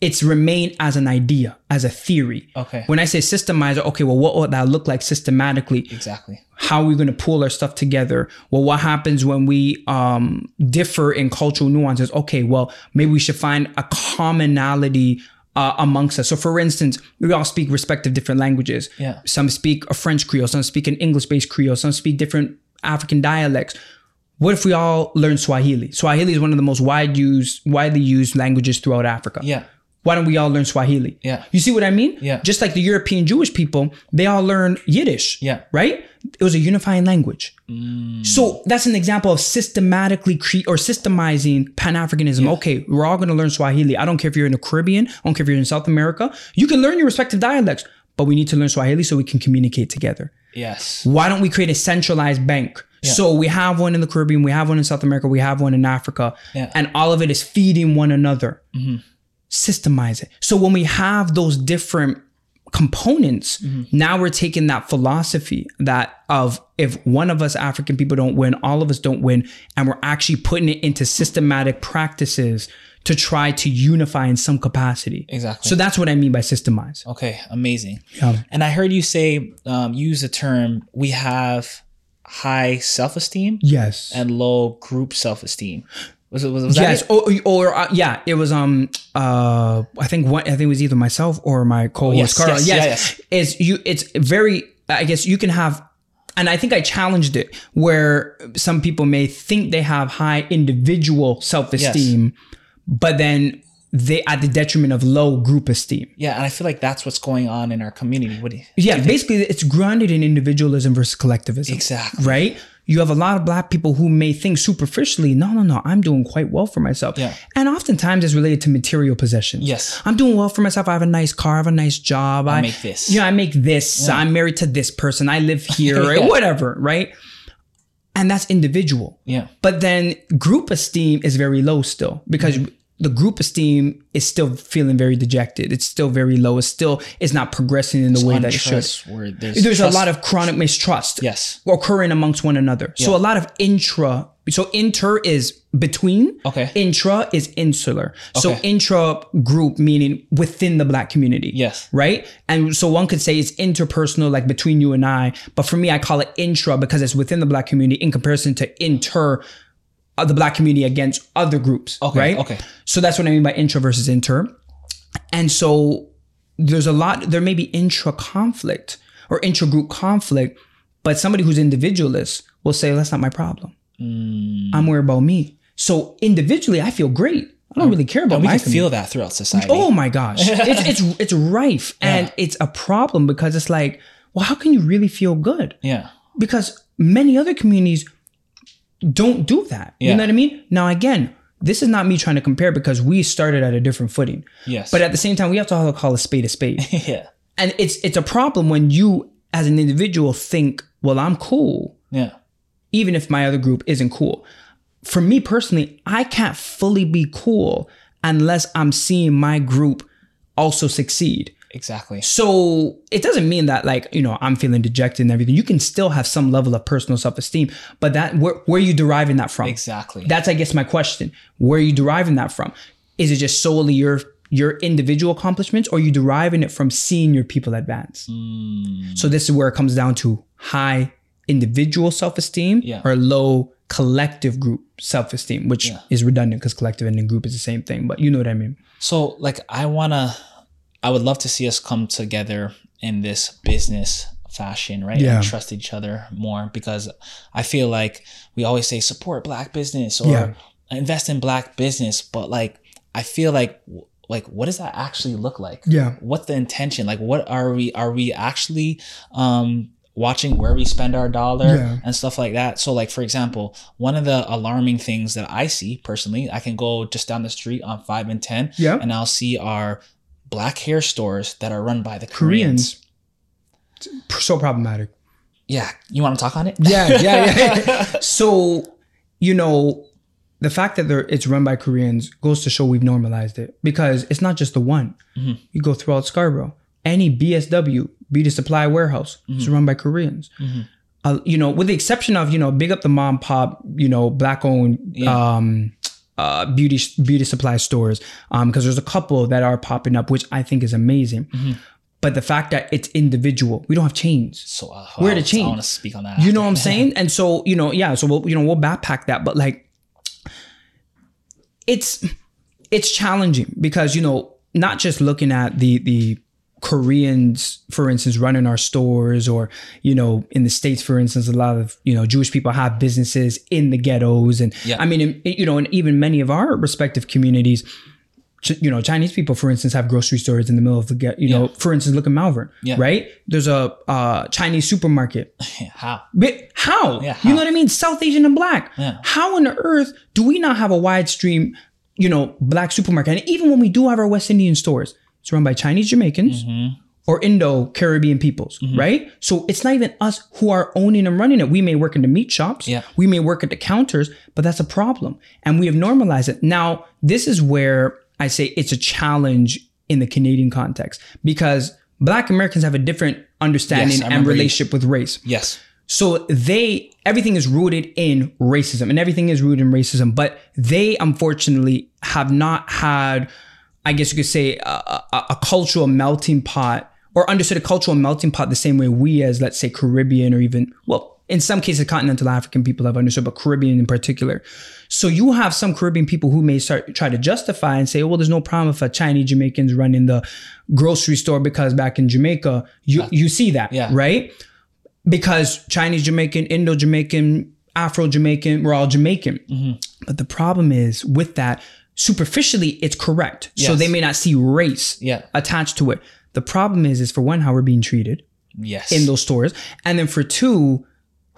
it's remained as an idea, as a theory. Okay. When I say systemizer, okay, well, what would that look like systematically? Exactly. How are we going to pull our stuff together? Well, what happens when we um, differ in cultural nuances? Okay, well, maybe we should find a commonality Uh, amongst us. So for instance, we all speak respective different languages. Yeah. Some speak a French Creole, some speak an English-based Creole, some speak different African dialects. What if we all learn Swahili? Swahili is one of the most wide used, widely used languages throughout Africa. Yeah. Why don't we all learn Swahili? Yeah. You see what I mean? Yeah. Just like the European Jewish people, they all learn Yiddish. Yeah. Right? It was a unifying language. Mm. So that's an example of systematically cre- or systemizing Pan-Africanism. Yeah. Okay, we're all going to learn Swahili. I don't care if you're in the Caribbean. I don't care if you're in South America. You can learn your respective dialects, but we need to learn Swahili so we can communicate together. Yes. Why don't we create a centralized bank? Yeah. So we have one in the Caribbean. We have one in South America. We have one in Africa. Yeah. And all of it is feeding one another. Mm-hmm. Systemize it. So when we have those different components, mm-hmm. now we're taking that philosophy that of if one of us African people don't win, all of us don't win, and we're actually putting it into systematic practices to try to unify in some capacity. Exactly. So that's what I mean by systemize. Okay, amazing. Yeah. And I heard you say, um, use the term, we have high self-esteem. Yes. And low group self-esteem. Was it, was, was yes, that it? or, or uh, yeah, it was. Um, uh, I think one. I think it was either myself or my co-host, oh, yes, Carl. Yes, yes, yes. It's you. It's very. I guess you can have, and I think I challenged it where some people may think they have high individual self-esteem, yes. but then they at the detriment of low group esteem. Yeah, and I feel like that's what's going on in our community. What do you, yeah, do you basically, think? It's grounded in individualism versus collectivism. Exactly. Right. You have a lot of black people who may think superficially, no, no, no, I'm doing quite well for myself. Yeah. And oftentimes it's related to material possessions. Yes. I'm doing well for myself. I have a nice car. I have a nice job. I, I make this. Yeah, I make this. Yeah. I'm married to this person. I live here. Right? Yeah. Whatever, right? And that's individual. Yeah. But then group esteem is very low still because mm-hmm. the group esteem is still feeling very dejected. It's still very low. It's still, it's not progressing in the it's way that it should. There's, there's a lot of chronic mistrust yes. occurring amongst one another. Yeah. So a lot of intra, so inter is between, okay. intra is insular. Okay. So intra group meaning within the black community, yes, right? And so one could say it's interpersonal, like between you and I, but for me, I call it intra because it's within the black community in comparison to inter of the black community against other groups, okay, right? Okay. So that's what I mean by intra versus inter. And so there's a lot, there may be intra conflict or intra group conflict, but somebody who's individualist will say, well, that's not my problem. Mm. I'm worried about me. So individually, I feel great. I don't really care about my community. We can feel that throughout society. Oh my gosh. it's, it's, it's rife and yeah. it's a problem because it's like, well, how can you really feel good? Yeah. Because many other communities don't do that. Yeah. You know what I mean? Now, again, this is not me trying to compare because we started at a different footing. Yes. But at the same time, we have to call a spade a spade. Yeah. And it's it's a problem when you, as an individual, think, well, I'm cool. Yeah. Even if my other group isn't cool. For me personally, I can't fully be cool unless I'm seeing my group also succeed. Exactly. So it doesn't mean that like, you know, I'm feeling dejected and everything. You can still have some level of personal self-esteem, but that where, where are you deriving that from? Exactly. That's, I guess, my question. Where are you deriving that from? Is it just solely your your individual accomplishments or are you deriving it from seeing your people advance? Mm. So this is where it comes down to high individual self-esteem yeah. or low collective group self-esteem, which yeah. is redundant because collective and group is the same thing, but you know what I mean? So like I want to... I would love to see us come together in this business fashion, right? Yeah. And trust each other more because I feel like we always say support black business or yeah. invest in black business. But like, I feel like, like, what does that actually look like? Yeah. What's the intention? Like, what are we, are we actually, um, watching where we spend our dollar yeah. and stuff like that. So like, for example, one of the alarming things that I see personally, I can go just down the street on five and ten yeah. and I'll see our black hair stores that are run by the Koreans. Koreans. So problematic. Yeah. You want to talk on it? Yeah. Yeah. yeah. So, you know, the fact that they're, it's run by Koreans goes to show we've normalized it, because it's not just the one. Mm-hmm. You go throughout Scarborough, any B S W, be the supply warehouse, mm-hmm. it's run by Koreans. Mm-hmm. Uh, you know, with the exception of, you know, big up the mom pop, you know, black owned yeah. um, uh, beauty beauty supply stores, um, because there's a couple that are popping up, which I think is amazing. Mm-hmm. But the fact that it's individual, we don't have chains. So uh, well, we're the chain. I want to speak on that. You know what I'm saying? And so, you know, yeah. So we'll, you know, we'll backpack that, but like, it's it's challenging because, you know, not just looking at the the Koreans, for instance, running our stores, or, you know, in the States, for instance, a lot of, you know, Jewish people have businesses in the ghettos. And yeah. I mean, it, you know, and even many of our respective communities, you know, Chinese people, for instance, have grocery stores in the middle of the ghetto, you yeah. know, for instance, look at Malvern, yeah. right? There's a uh, Chinese supermarket. How? But how? Yeah, how? You know what I mean? South Asian and black. Yeah. How on earth do we not have a wide stream, you know, black supermarket? And even when we do have our West Indian stores, it's run by Chinese Jamaicans mm-hmm. or Indo-Caribbean peoples, mm-hmm. right? So it's not even us who are owning and running it. We may work in the meat shops. Yeah. We may work at the counters, but that's a problem. And we have normalized it. Now, this is where I say it's a challenge in the Canadian context, because Black Americans have a different understanding yes, and relationship you. with race. Yes. So they, everything is rooted in racism and everything is rooted in racism, but they unfortunately have not had, I guess you could say, a, a, a cultural melting pot, or understood a cultural melting pot the same way we as, let's say, Caribbean, or even, well, in some cases, continental African people have understood, but Caribbean in particular. So you have some Caribbean people who may start try to justify and say, well, there's no problem if a Chinese Jamaican's running the grocery store, because back in Jamaica, you, yeah. you see that, yeah. right? Because Chinese Jamaican, Indo-Jamaican, Afro-Jamaican, we're all Jamaican. Mm-hmm. But the problem is with that, superficially, it's correct. Yes. So they may not see race yeah. attached to it. The problem is, is for one, how we're being treated yes. in those stores. And then for two,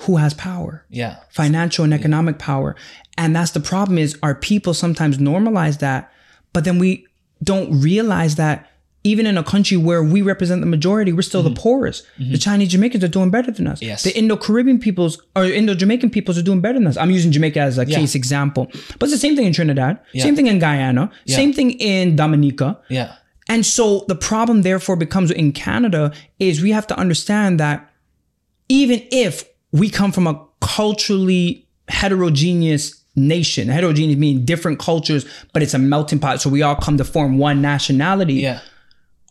who has power? Yeah. Financial and economic yeah. power. And that's the problem, is our people sometimes normalize that, but then we don't realize that even in a country where we represent the majority, we're still mm-hmm. the poorest. Mm-hmm. The Chinese Jamaicans are doing better than us. Yes. The Indo-Caribbean peoples or Indo-Jamaican peoples are doing better than us. I'm using Jamaica as a yeah. case example. But it's the same thing in Trinidad, yeah. same thing in Guyana, yeah. same thing in Dominica. Yeah. And so the problem therefore becomes in Canada is we have to understand that even if we come from a culturally heterogeneous nation, heterogeneous meaning different cultures, but it's a melting pot. So we all come to form one nationality. Yeah.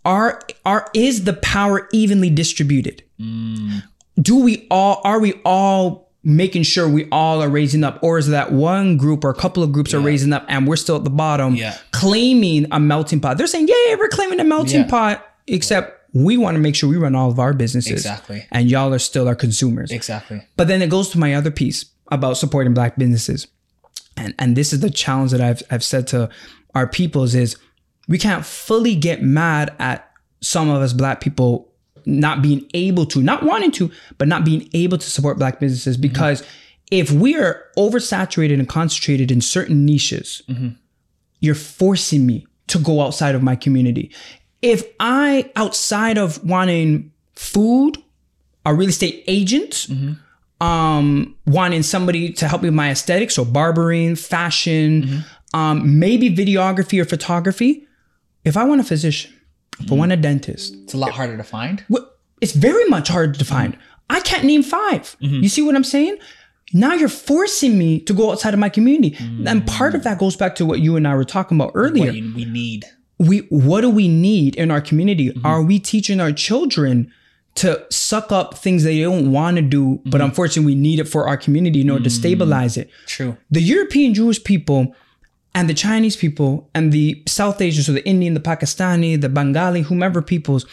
Are, are, is the power evenly distributed? Mm. Do we all, are we all making sure we all are raising up? Or is that one group or a couple of groups yeah. are raising up and we're still at the bottom yeah. claiming a melting pot? They're saying, yeah, we're claiming a melting yeah. pot, except yeah. we want to make sure we run all of our businesses. Exactly. And y'all are still our consumers. Exactly. But then it goes to my other piece about supporting black businesses. And and this is the challenge that I've I've said to our peoples is, we can't fully get mad at some of us black people not being able to, not wanting to, but not being able to support black businesses, because mm-hmm. if we are oversaturated and concentrated in certain niches, mm-hmm. you're forcing me to go outside of my community. If I, outside of wanting food, a real estate agent, mm-hmm. um, wanting somebody to help me with my aesthetics, so barbering, fashion, mm-hmm. um, maybe videography or photography, if I want a physician, if I want a dentist. It's a lot harder to find. It's very much harder to find. Mm-hmm. I can't name five. Mm-hmm. You see what I'm saying? Now you're forcing me to go outside of my community. Mm-hmm. And part of that goes back to what you and I were talking about earlier. What you, we need. We, what do we need in our community? Mm-hmm. Are we teaching our children to suck up things they don't want to do, mm-hmm. but unfortunately we need it for our community in order mm-hmm. to stabilize it? True. The European Jewish people and the Chinese people and the South Asians, so the Indian, the Pakistani, the Bengali, whomever peoples,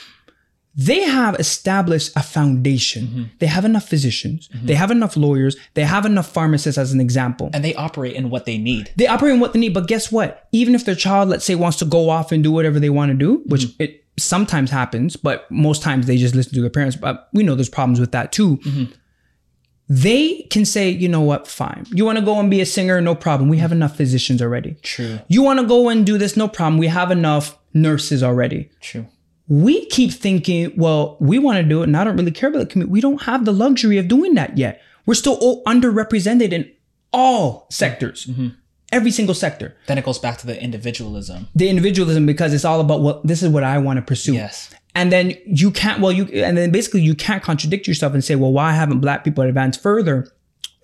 they have established a foundation. Mm-hmm. They have enough physicians. Mm-hmm. They have enough lawyers. They have enough pharmacists, as an example. And they operate in what they need. They operate in what they need. But guess what? Even if their child, let's say, wants to go off and do whatever they want to do, which mm-hmm. it sometimes happens, but most times they just listen to their parents. But we know there's problems with that too. Mm-hmm. They can say, you know what, fine. You want to go and be a singer? No problem. We have enough physicians already. True. You want to go and do this? No problem. We have enough nurses already. True. We keep thinking, well, we want to do it and I don't really care about the community. We don't have the luxury of doing that yet. We're still all underrepresented in all sectors. Mm-hmm. Every single sector. Then it goes back to the individualism. The individualism, because it's all about, well, this is what I want to pursue. Yes. And then you can't, well, you, and then basically you can't contradict yourself and say, well, why haven't black people advanced further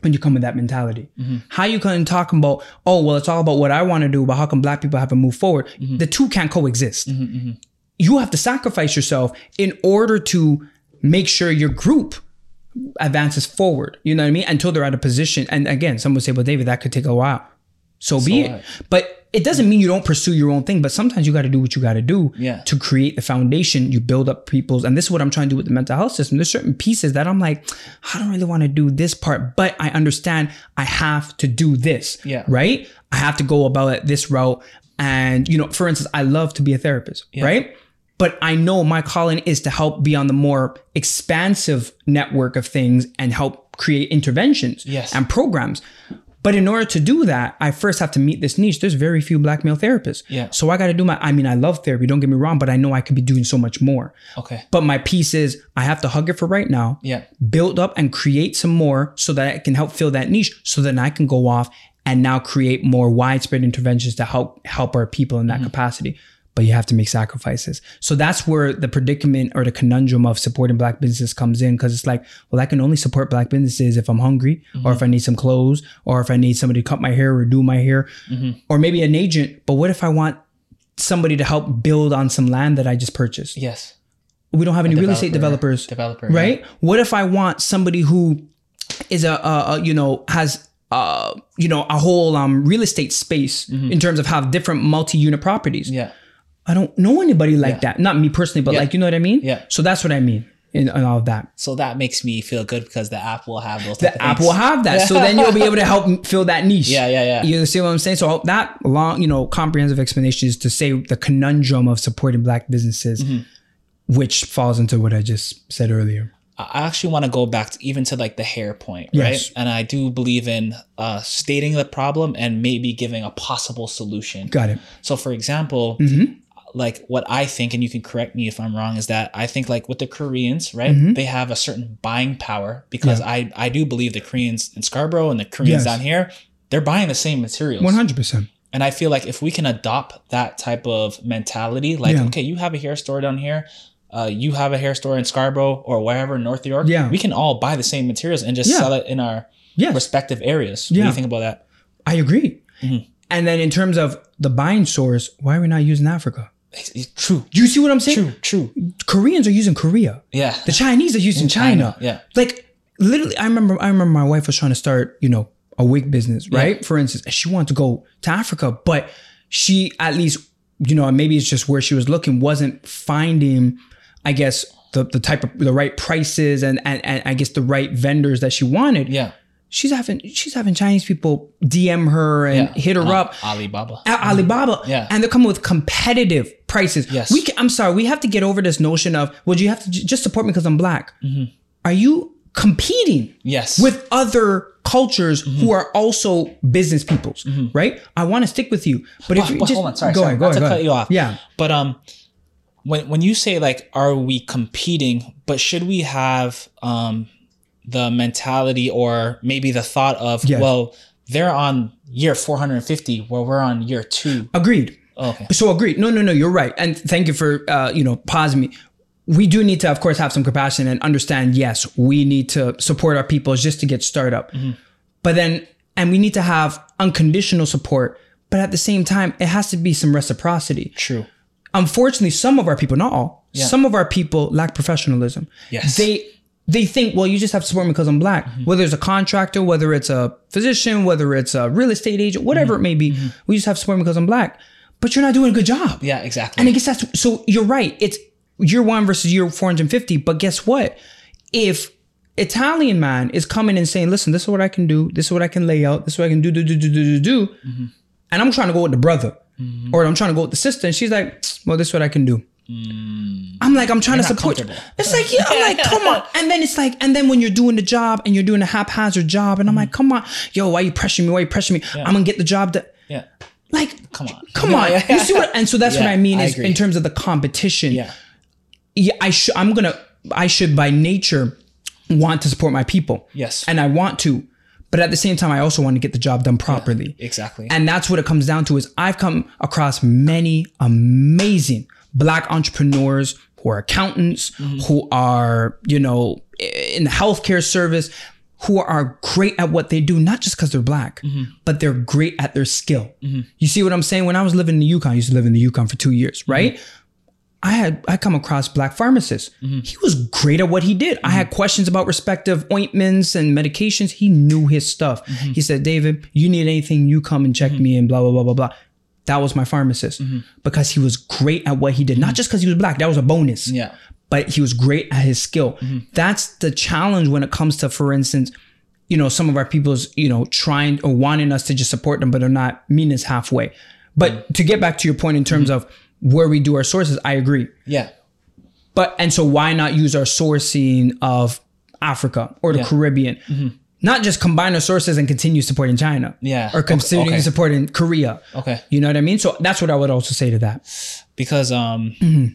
when you come with that mentality? Mm-hmm. How you can talk about, oh, well, it's all about what I want to do, but how come black people haven't moved forward? Mm-hmm. The two can't coexist. Mm-hmm, mm-hmm. You have to sacrifice yourself in order to make sure your group advances forward. You know what I mean? Until they're at a position. And again, some would say, well, David, that could take a while. So, so be it. Right. But it doesn't mean you don't pursue your own thing, but sometimes you got to do what you got to do yeah. to create the foundation. You build up people's, and this is what I'm trying to do with the mental health system. There's certain pieces that I'm like, I don't really want to do this part, but I understand I have to do this, yeah. right? I have to go about it this route. And, you know, for instance, I love to be a therapist, yeah. right? But I know my calling is to help be on the more expansive network of things and help create interventions yes. and programs. But in order to do that, I first have to meet this niche. There's very few black male therapists. Yeah. So I got to do my, I mean, I love therapy, don't get me wrong, but I know I could be doing so much more. Okay. But my piece is I have to hug it for right now. Yeah. Build up and create some more so that I can help fill that niche so then I can go off and now create more widespread interventions to help help our people in that mm-hmm. capacity. But you have to make sacrifices. So that's where the predicament or the conundrum of supporting black businesses comes in, because it's like, well, I can only support black businesses if I'm hungry mm-hmm. or if I need some clothes or if I need somebody to cut my hair or do my hair mm-hmm. or maybe an agent. But what if I want somebody to help build on some land that I just purchased? Yes. We don't have any real estate developers. Developer, right? Yeah. What if I want somebody who is a, a, a you know, has... Uh, you know, a whole um, real estate space mm-hmm. in terms of how different multi-unit properties. Yeah, I don't know anybody like yeah. that. Not me personally, but yeah. like, you know what I mean? Yeah. So that's what I mean in, in all of that. So that makes me feel good because the app will have those. The app will have that. So then you'll be able to help fill that niche. Yeah, yeah, yeah. You see what I'm saying? So that long, you know, comprehensive explanation is to say the conundrum of supporting black businesses, mm-hmm. which falls into what I just said earlier. I actually want to go back to even to like the hair point, right? Yes. And I do believe in uh, stating the problem and maybe giving a possible solution. Got it. So for example, mm-hmm. like what I think, and you can correct me if I'm wrong, is that I think like with the Koreans, right? Mm-hmm. They have a certain buying power because yeah. I, I do believe the Koreans in Scarborough and the Koreans yes. down here, they're buying the same materials. one hundred percent. And I feel like if we can adopt that type of mentality, like, yeah. okay, you have a hair store down here. Uh, you have a hair store in Scarborough or wherever in North York. Yeah. We can all buy the same materials and just yeah. sell it in our yes. respective areas. Yeah. What do you think about that? I agree. Mm-hmm. And then in terms of the buying source, why are we not using Africa? It's, it's true. Do you see what I'm saying? True, true. Koreans are using Korea. Yeah. The Chinese are using China. China. Yeah. Like literally, I remember I remember my wife was trying to start, you know, a wig business, right? Yeah. For instance, and she wanted to go to Africa, but she at least, you know, maybe it's just where she was looking, wasn't finding... I guess the, the type of the right prices and, and, and I guess the right vendors that she wanted. Yeah. She's having she's having Chinese people D M her and yeah. hit her uh, up. Alibaba. At Alibaba. Yeah. And they're coming with competitive prices. Yes. We can, I'm sorry. We have to get over this notion of, well, do you have to j- just support me because I'm black? Mm-hmm. Are you competing yes. with other cultures mm-hmm. who are also business peoples, mm-hmm. right? I want to stick with you. But if oh, you well, just... Hold on. Sorry. Go sorry, ahead. Go ahead. Go ahead. Cut you off. Yeah. But... um. When when you say like, are we competing, but should we have um, the mentality or maybe the thought of, yes. well, they're on year four hundred fifty where we're on year two. Agreed. Oh, okay. So agreed. No, no, no, you're right. And thank you for, uh, you know, pausing me. We do need to, of course, have some compassion and understand, yes, we need to support our people just to get started up. Mm-hmm. But then, and we need to have unconditional support. But at the same time, it has to be some reciprocity. True. Unfortunately, some of our people, not all, yeah. some of our people lack professionalism. Yes. They they think, well, you just have to support me because I'm black. Mm-hmm. Whether it's a contractor, whether it's a physician, whether it's a real estate agent, whatever mm-hmm. it may be, mm-hmm. we just have to support me because I'm black. But you're not doing a good job. Yeah, exactly. And I guess that's, so you're right. It's year one versus year four hundred fifty. But guess what? If Italian man is coming and saying, listen, this is what I can do. This is what I can lay out. This is what I can do, do, do, do, do, do. Mm-hmm. And I'm trying to go with the brother. Mm-hmm. Or I'm trying to go with the sister. And she's like, well, this is what I can do. Mm-hmm. I'm like, I'm trying you're to support you. It's like, yeah, I'm like, come on. And then it's like, and then when you're doing the job and you're doing a haphazard job, and I'm mm. like, come on, yo, why are you pressuring me? Why are you pressuring me? Yeah. I'm gonna get the job that. Yeah. Like, come on, come on. Yeah. You see what? And so that's yeah, what I mean is I in terms of the competition. Yeah. Yeah, I should. I'm gonna. I should by nature want to support my people. Yes. And I want to. But at the same time, I also want to get the job done properly. Yeah, exactly. And that's what it comes down to is I've come across many amazing Black entrepreneurs who are accountants, mm-hmm. who are, you know, in the healthcare service, who are great at what they do, not just because they're Black, mm-hmm. but they're great at their skill. Mm-hmm. You see what I'm saying? When I was living in the Yukon, I used to live in the Yukon for two years, mm-hmm. right? I had I come across Black pharmacists. Mm-hmm. He was great at what he did. Mm-hmm. I had questions about respective ointments and medications. He knew his stuff. Mm-hmm. He said, David, you need anything, you come and check mm-hmm. me and blah, blah, blah, blah, blah. That was my pharmacist mm-hmm. because he was great at what he did. Mm-hmm. Not just because he was Black. That was a bonus. Yeah. But he was great at his skill. Mm-hmm. That's the challenge when it comes to, for instance, you know, some of our people's, you know, trying or wanting us to just support them, but they're not meeting us halfway. But mm-hmm. to get back to your point in terms mm-hmm. of where we do our sources, I agree. Yeah. But, and so why not use our sourcing of Africa or the yeah. Caribbean? Mm-hmm. Not just combine our sources and continue supporting China. Yeah. Or continue okay. supporting Korea. Okay. You know what I mean? So that's what I would also say to that. Because, um, mm-hmm.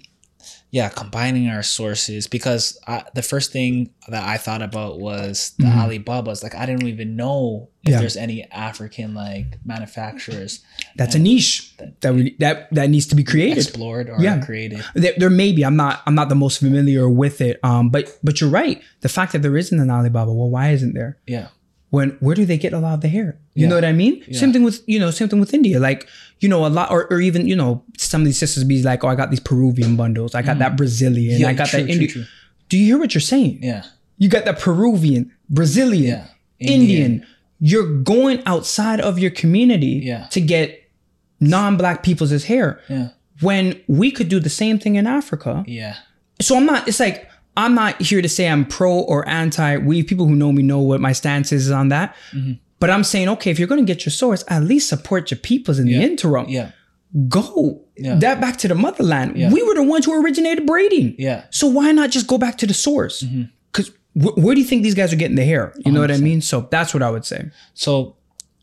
yeah, combining our sources, because I, the first thing that I thought about was the mm-hmm. Alibabas. Like, I didn't even know if yeah. there's any African like manufacturers. That's and a niche that that, we, that that needs to be created, explored, or yeah. created. There, there may be. I'm not. I'm not the most familiar with it. Um, but but you're right. The fact that there isn't an Alibaba. Well, why isn't there? Yeah. When where do they get a lot of the hair? You yeah. know what I mean? Yeah. Same thing with you know same thing with India. Like you know a lot or, or even you know some of these sisters be like, oh, I got these Peruvian bundles. I got mm. that Brazilian. Yeah, I got true, that Indian. Do you hear what you're saying? Yeah. You got that Peruvian, Brazilian, yeah. Indian. Indian. You're going outside of your community yeah. to get non-Black people's hair yeah. when we could do the same thing in Africa. Yeah. So I'm not, it's like, I'm not here to say I'm pro or anti weave. People who know me know what my stance is on that. Mm-hmm. But I'm saying, okay, if you're going to get your source, at least support your peoples in yeah. the interim. Yeah. Go yeah. that back to the motherland. Yeah. We were the ones who originated braiding. Yeah. So why not just go back to the source? Mm-hmm. Where do you think these guys are getting the hair? You know one hundred percent. What I mean? So that's what I would say. So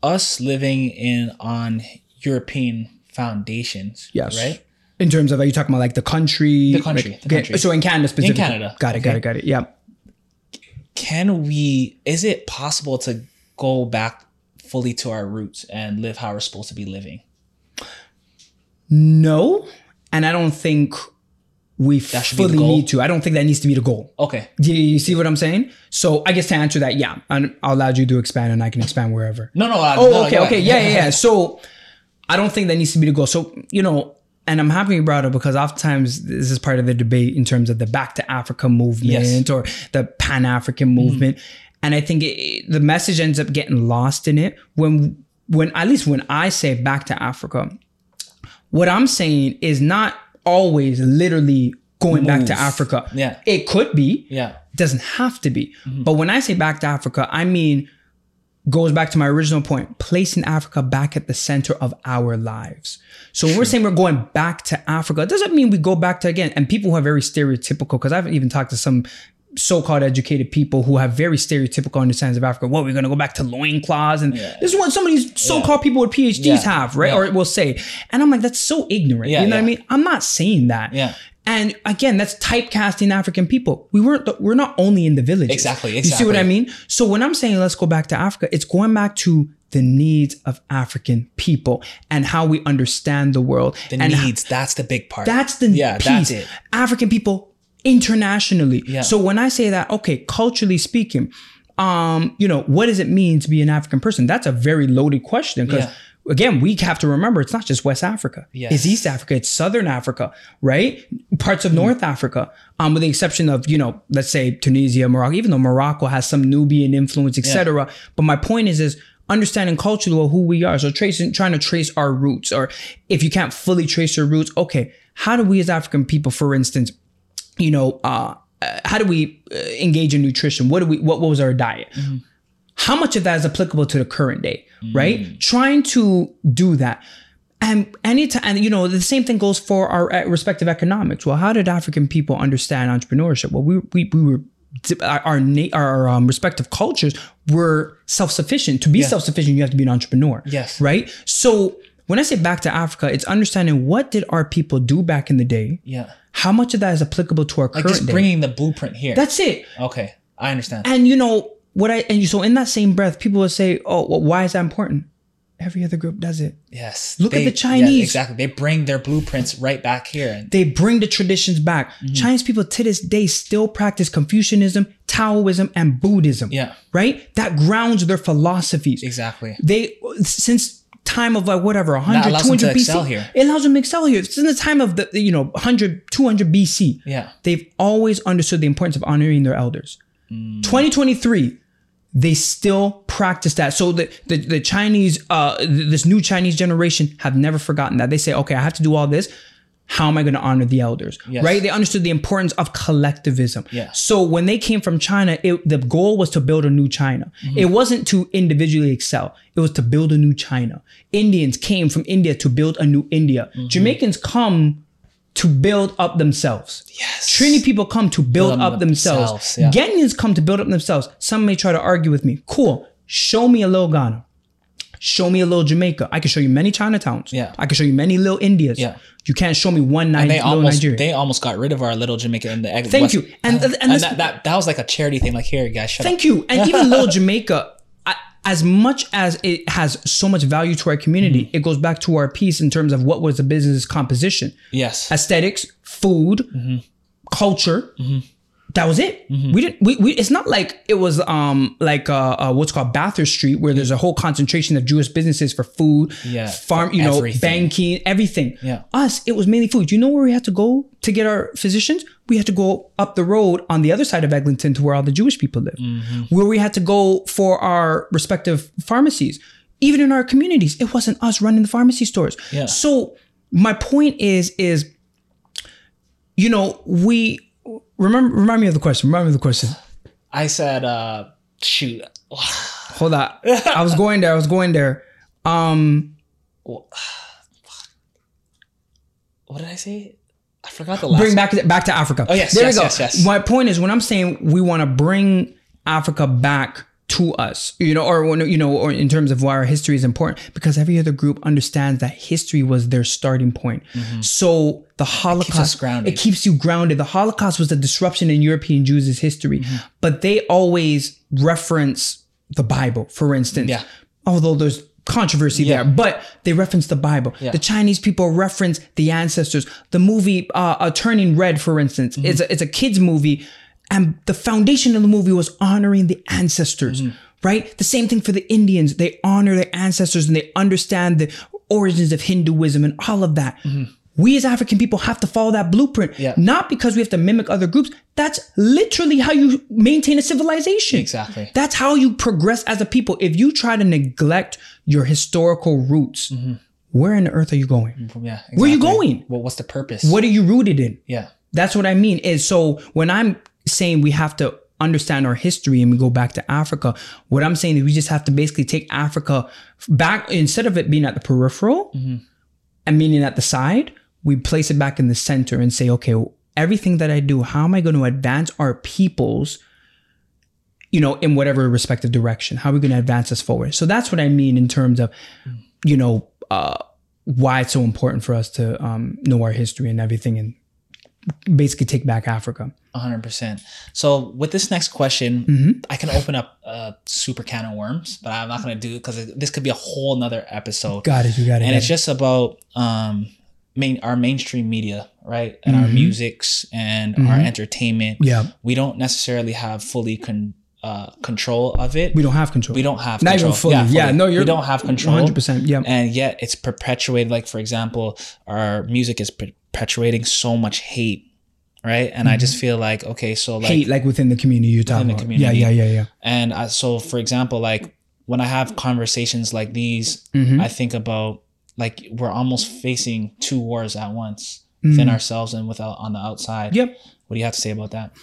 us living in on European foundations, yes. right? In terms of, are you talking about like the country? The country. Like, the country. So in Canada specifically. In Canada. Got it, okay. got it, got it. Yeah. Can we, is it possible to go back fully to our roots and live how we're supposed to be living? No. And I don't think... we fully need to. I don't think that needs to be the goal. Okay. Do you see what I'm saying? So I guess to answer that, yeah. And I'll allow you to expand and I can expand wherever. No, no. I, oh, no, okay. Okay. Yeah, yeah, yeah. So I don't think that needs to be the goal. So, you know, and I'm happy you brought it because oftentimes this is part of the debate in terms of the Back to Africa movement yes. or the Pan-African movement. Mm. And I think it, the message ends up getting lost in it. When, when at least when I say Back to Africa, what I'm saying is not always literally going Move. Back to Africa. Yeah. It could be. Yeah. It doesn't have to be. Mm-hmm. But when I say back to Africa, I mean, goes back to my original point, placing Africa back at the center of our lives. So when we're saying we're going back to Africa, it doesn't mean we go back to, again, and people who are very stereotypical, because I've even talked to some so-called educated people who have very stereotypical understandings of Africa. Well, we're going to go back to loincloths. And yeah. this is what some of these so-called yeah. people with PhDs yeah. have, right? Yeah. Or will say. And I'm like, that's so ignorant. Yeah, you know yeah. what I mean? I'm not saying that. Yeah. And again, that's typecasting African people. We weren't, the, we're not only in the villages. Exactly, exactly. You see what I mean? So when I'm saying let's go back to Africa, it's going back to the needs of African people and how we understand the world. The and needs, how, that's the big part. That's the yeah, piece. That's it. African people internationally. Yeah. So when I say that, okay, culturally speaking, um, you know, what does it mean to be an African person? That's a very loaded question because yeah. again, we have to remember it's not just West Africa. Yes. It's East Africa. It's Southern Africa, right? Parts of mm. North Africa, um, with the exception of, you know, let's say Tunisia, Morocco, even though Morocco has some Nubian influence, et cetera. Yeah. But my point is, is understanding culturally who we are. So tracing, trying to trace our roots, or if you can't fully trace your roots, okay, how do we as African people, for instance, you know, uh, how do we engage in nutrition? What do we, what, what was our diet? Mm-hmm. How much of that is applicable to the current day, mm-hmm. right? Trying to do that. And anytime, and you know, the same thing goes for our respective economics. Well, how did African people understand entrepreneurship? Well, we we, we were our na our um, respective cultures were self-sufficient. To be yes. self-sufficient, you have to be an entrepreneur. Yes. Right. So when I say back to Africa, it's understanding what did our people do back in the day. Yeah. How much of that is applicable to our like current just bringing day? The blueprint here. That's it. Okay, I understand. And you know what I and so in that same breath, people will say, "Oh, well, why is that important?" Every other group does it. Yes. Look they, at the Chinese. Yeah, exactly. They bring their blueprints right back here. They bring the traditions back. Mm-hmm. Chinese people to this day still practice Confucianism, Taoism, and Buddhism. Yeah. Right? That grounds their philosophies. Exactly. They, since time of like whatever, one hundred, two hundred B C. Excel here. It allows them to excel here. Since the time of the, you know, one hundred, two hundred B C. Yeah. They've always understood the importance of honoring their elders. Mm. twenty twenty-three. They still practice that. So the, the, the Chinese, uh, this new Chinese generation have never forgotten that. They say, okay, I have to do all this. How am I going to honor the elders? Yes. Right? They understood the importance of collectivism. Yeah. So when they came from China, it, the goal was to build a new China. Mm-hmm. It wasn't to individually excel. It was to build a new China. Indians came from India to build a new India. Mm-hmm. Jamaicans come to build up themselves. Yes. Trinity people come to build, build up, up themselves. themselves yeah. Ghanaians come to build up themselves. Some may try to argue with me. Cool. Show me a little Ghana. Show me a little Jamaica. I can show you many Chinatowns. Yeah. I can show you many little Indias. Yeah. You can't show me one Niger- they little almost, Nigeria. They almost got rid of our little Jamaica in the egg. Thank West. You. And, yeah. and, and, and that, that, that was like a charity thing. Like, here, guys, shut Thank up. You. And even little Jamaica, I, as much as it has so much value to our community, mm-hmm. it goes back to our piece in terms of what was the business composition. Yes. Aesthetics, food, mm-hmm. culture. Mm-hmm. That was it. Mm-hmm. We didn't, we, we, it's not like it was, um, like, uh, uh what's called Bathurst Street, where there's a whole concentration of Jewish businesses for food, yeah, farm, you everything. know, banking, everything. Yeah. Us, it was mainly food. You know where we had to go to get our physicians? We had to go up the road on the other side of Eglinton to where all the Jewish people live, mm-hmm. where we had to go for our respective pharmacies. Even in our communities, it wasn't us running the pharmacy stores. Yeah. So my point is, is, you know, we, Remember, remind me of the question. Remind me of the question. I said, uh, shoot. Hold on. I was going there. I was going there. Um, what did I say? I forgot the last Bring back, back to Africa. Oh, yes. There yes, we go. Yes, yes. My point is when I'm saying we want to bring Africa back to us, you know, or, you know, or in terms of why our history is important, because every other group understands that history was their starting point. Mm-hmm. So the Holocaust, it keeps, it keeps you grounded. The Holocaust was a disruption in European Jews' history, mm-hmm. but they always reference the Bible, for instance, yeah. although there's controversy yeah. there, but they reference the Bible. Yeah. The Chinese people reference the ancestors. The movie uh, uh, Turning Red, for instance, mm-hmm. it's, a, it's a kid's movie. And the foundation of the movie was honoring the ancestors, mm-hmm. right? The same thing for the Indians. They honor their ancestors and they understand the origins of Hinduism and all of that. Mm-hmm. We as African people have to follow that blueprint, yeah. not because we have to mimic other groups. That's literally how you maintain a civilization. Exactly. That's how you progress as a people. If you try to neglect your historical roots, mm-hmm. where on earth are you going? Yeah, exactly. Where are you going? Well, what's the purpose? What are you rooted in? Yeah. That's what I mean. And so when I'm saying we have to understand our history and we go back to Africa, what I'm saying is we just have to basically take Africa back, instead of it being at the peripheral mm-hmm. and meaning at the side, we place it back in the center and say, okay, well, everything that I do, how am I going to advance our peoples, you know, in whatever respective direction? How are we going to advance us forward? So that's what I mean in terms of, you know, uh, why it's so important for us to um, know our history and everything and basically take back Africa. one hundred percent. So with this next question, mm-hmm. I can open up a super can of worms, but I'm not going to do it because this could be a whole nother episode. Got it. You got it. And it's just about um, main, our mainstream media, right? And mm-hmm. our musics and mm-hmm. our entertainment. Yeah. We don't necessarily have fully con uh, control of it. We don't have control. We don't have not control. Even fully. Yeah, fully. Yeah, no, you're. We don't have control. one hundred percent. Yeah. And yet it's perpetuated. Like, for example, our music is per perpetuating so much hate, right? And mm-hmm. I just feel like, okay, so like hate, like within the community, you're talking about. Yeah, yeah, yeah, yeah. And I, so, for example, like when I have conversations like these, mm-hmm. I think about like we're almost facing two wars at once mm-hmm. within ourselves and without on the outside. Yep. What do you have to say about that?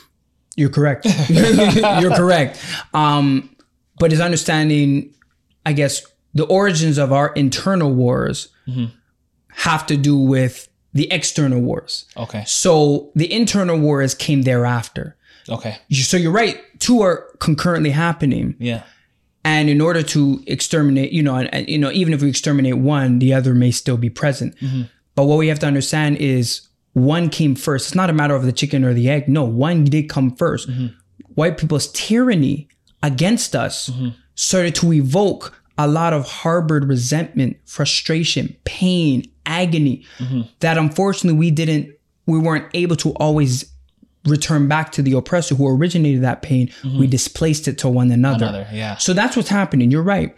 You're correct. You're correct. Um, but it's understanding, I guess, the origins of our internal wars. Mm-hmm. have to do with the external wars. Okay. So the internal wars came thereafter. Okay. So you're right. Two are concurrently happening. Yeah. And in order to exterminate, you know, and, and, you know, even if we exterminate one, the other may still be present. Mm-hmm. But what we have to understand is one came first. It's not a matter of the chicken or the egg. No, one did come first. Mm-hmm. White people's tyranny against us mm-hmm. started to evoke a lot of harbored resentment, frustration, pain, agony mm-hmm. that unfortunately we didn't, we weren't able to always return back to the oppressor who originated that pain. Mm-hmm. We displaced it to one another. another yeah. So that's what's happening. You're right.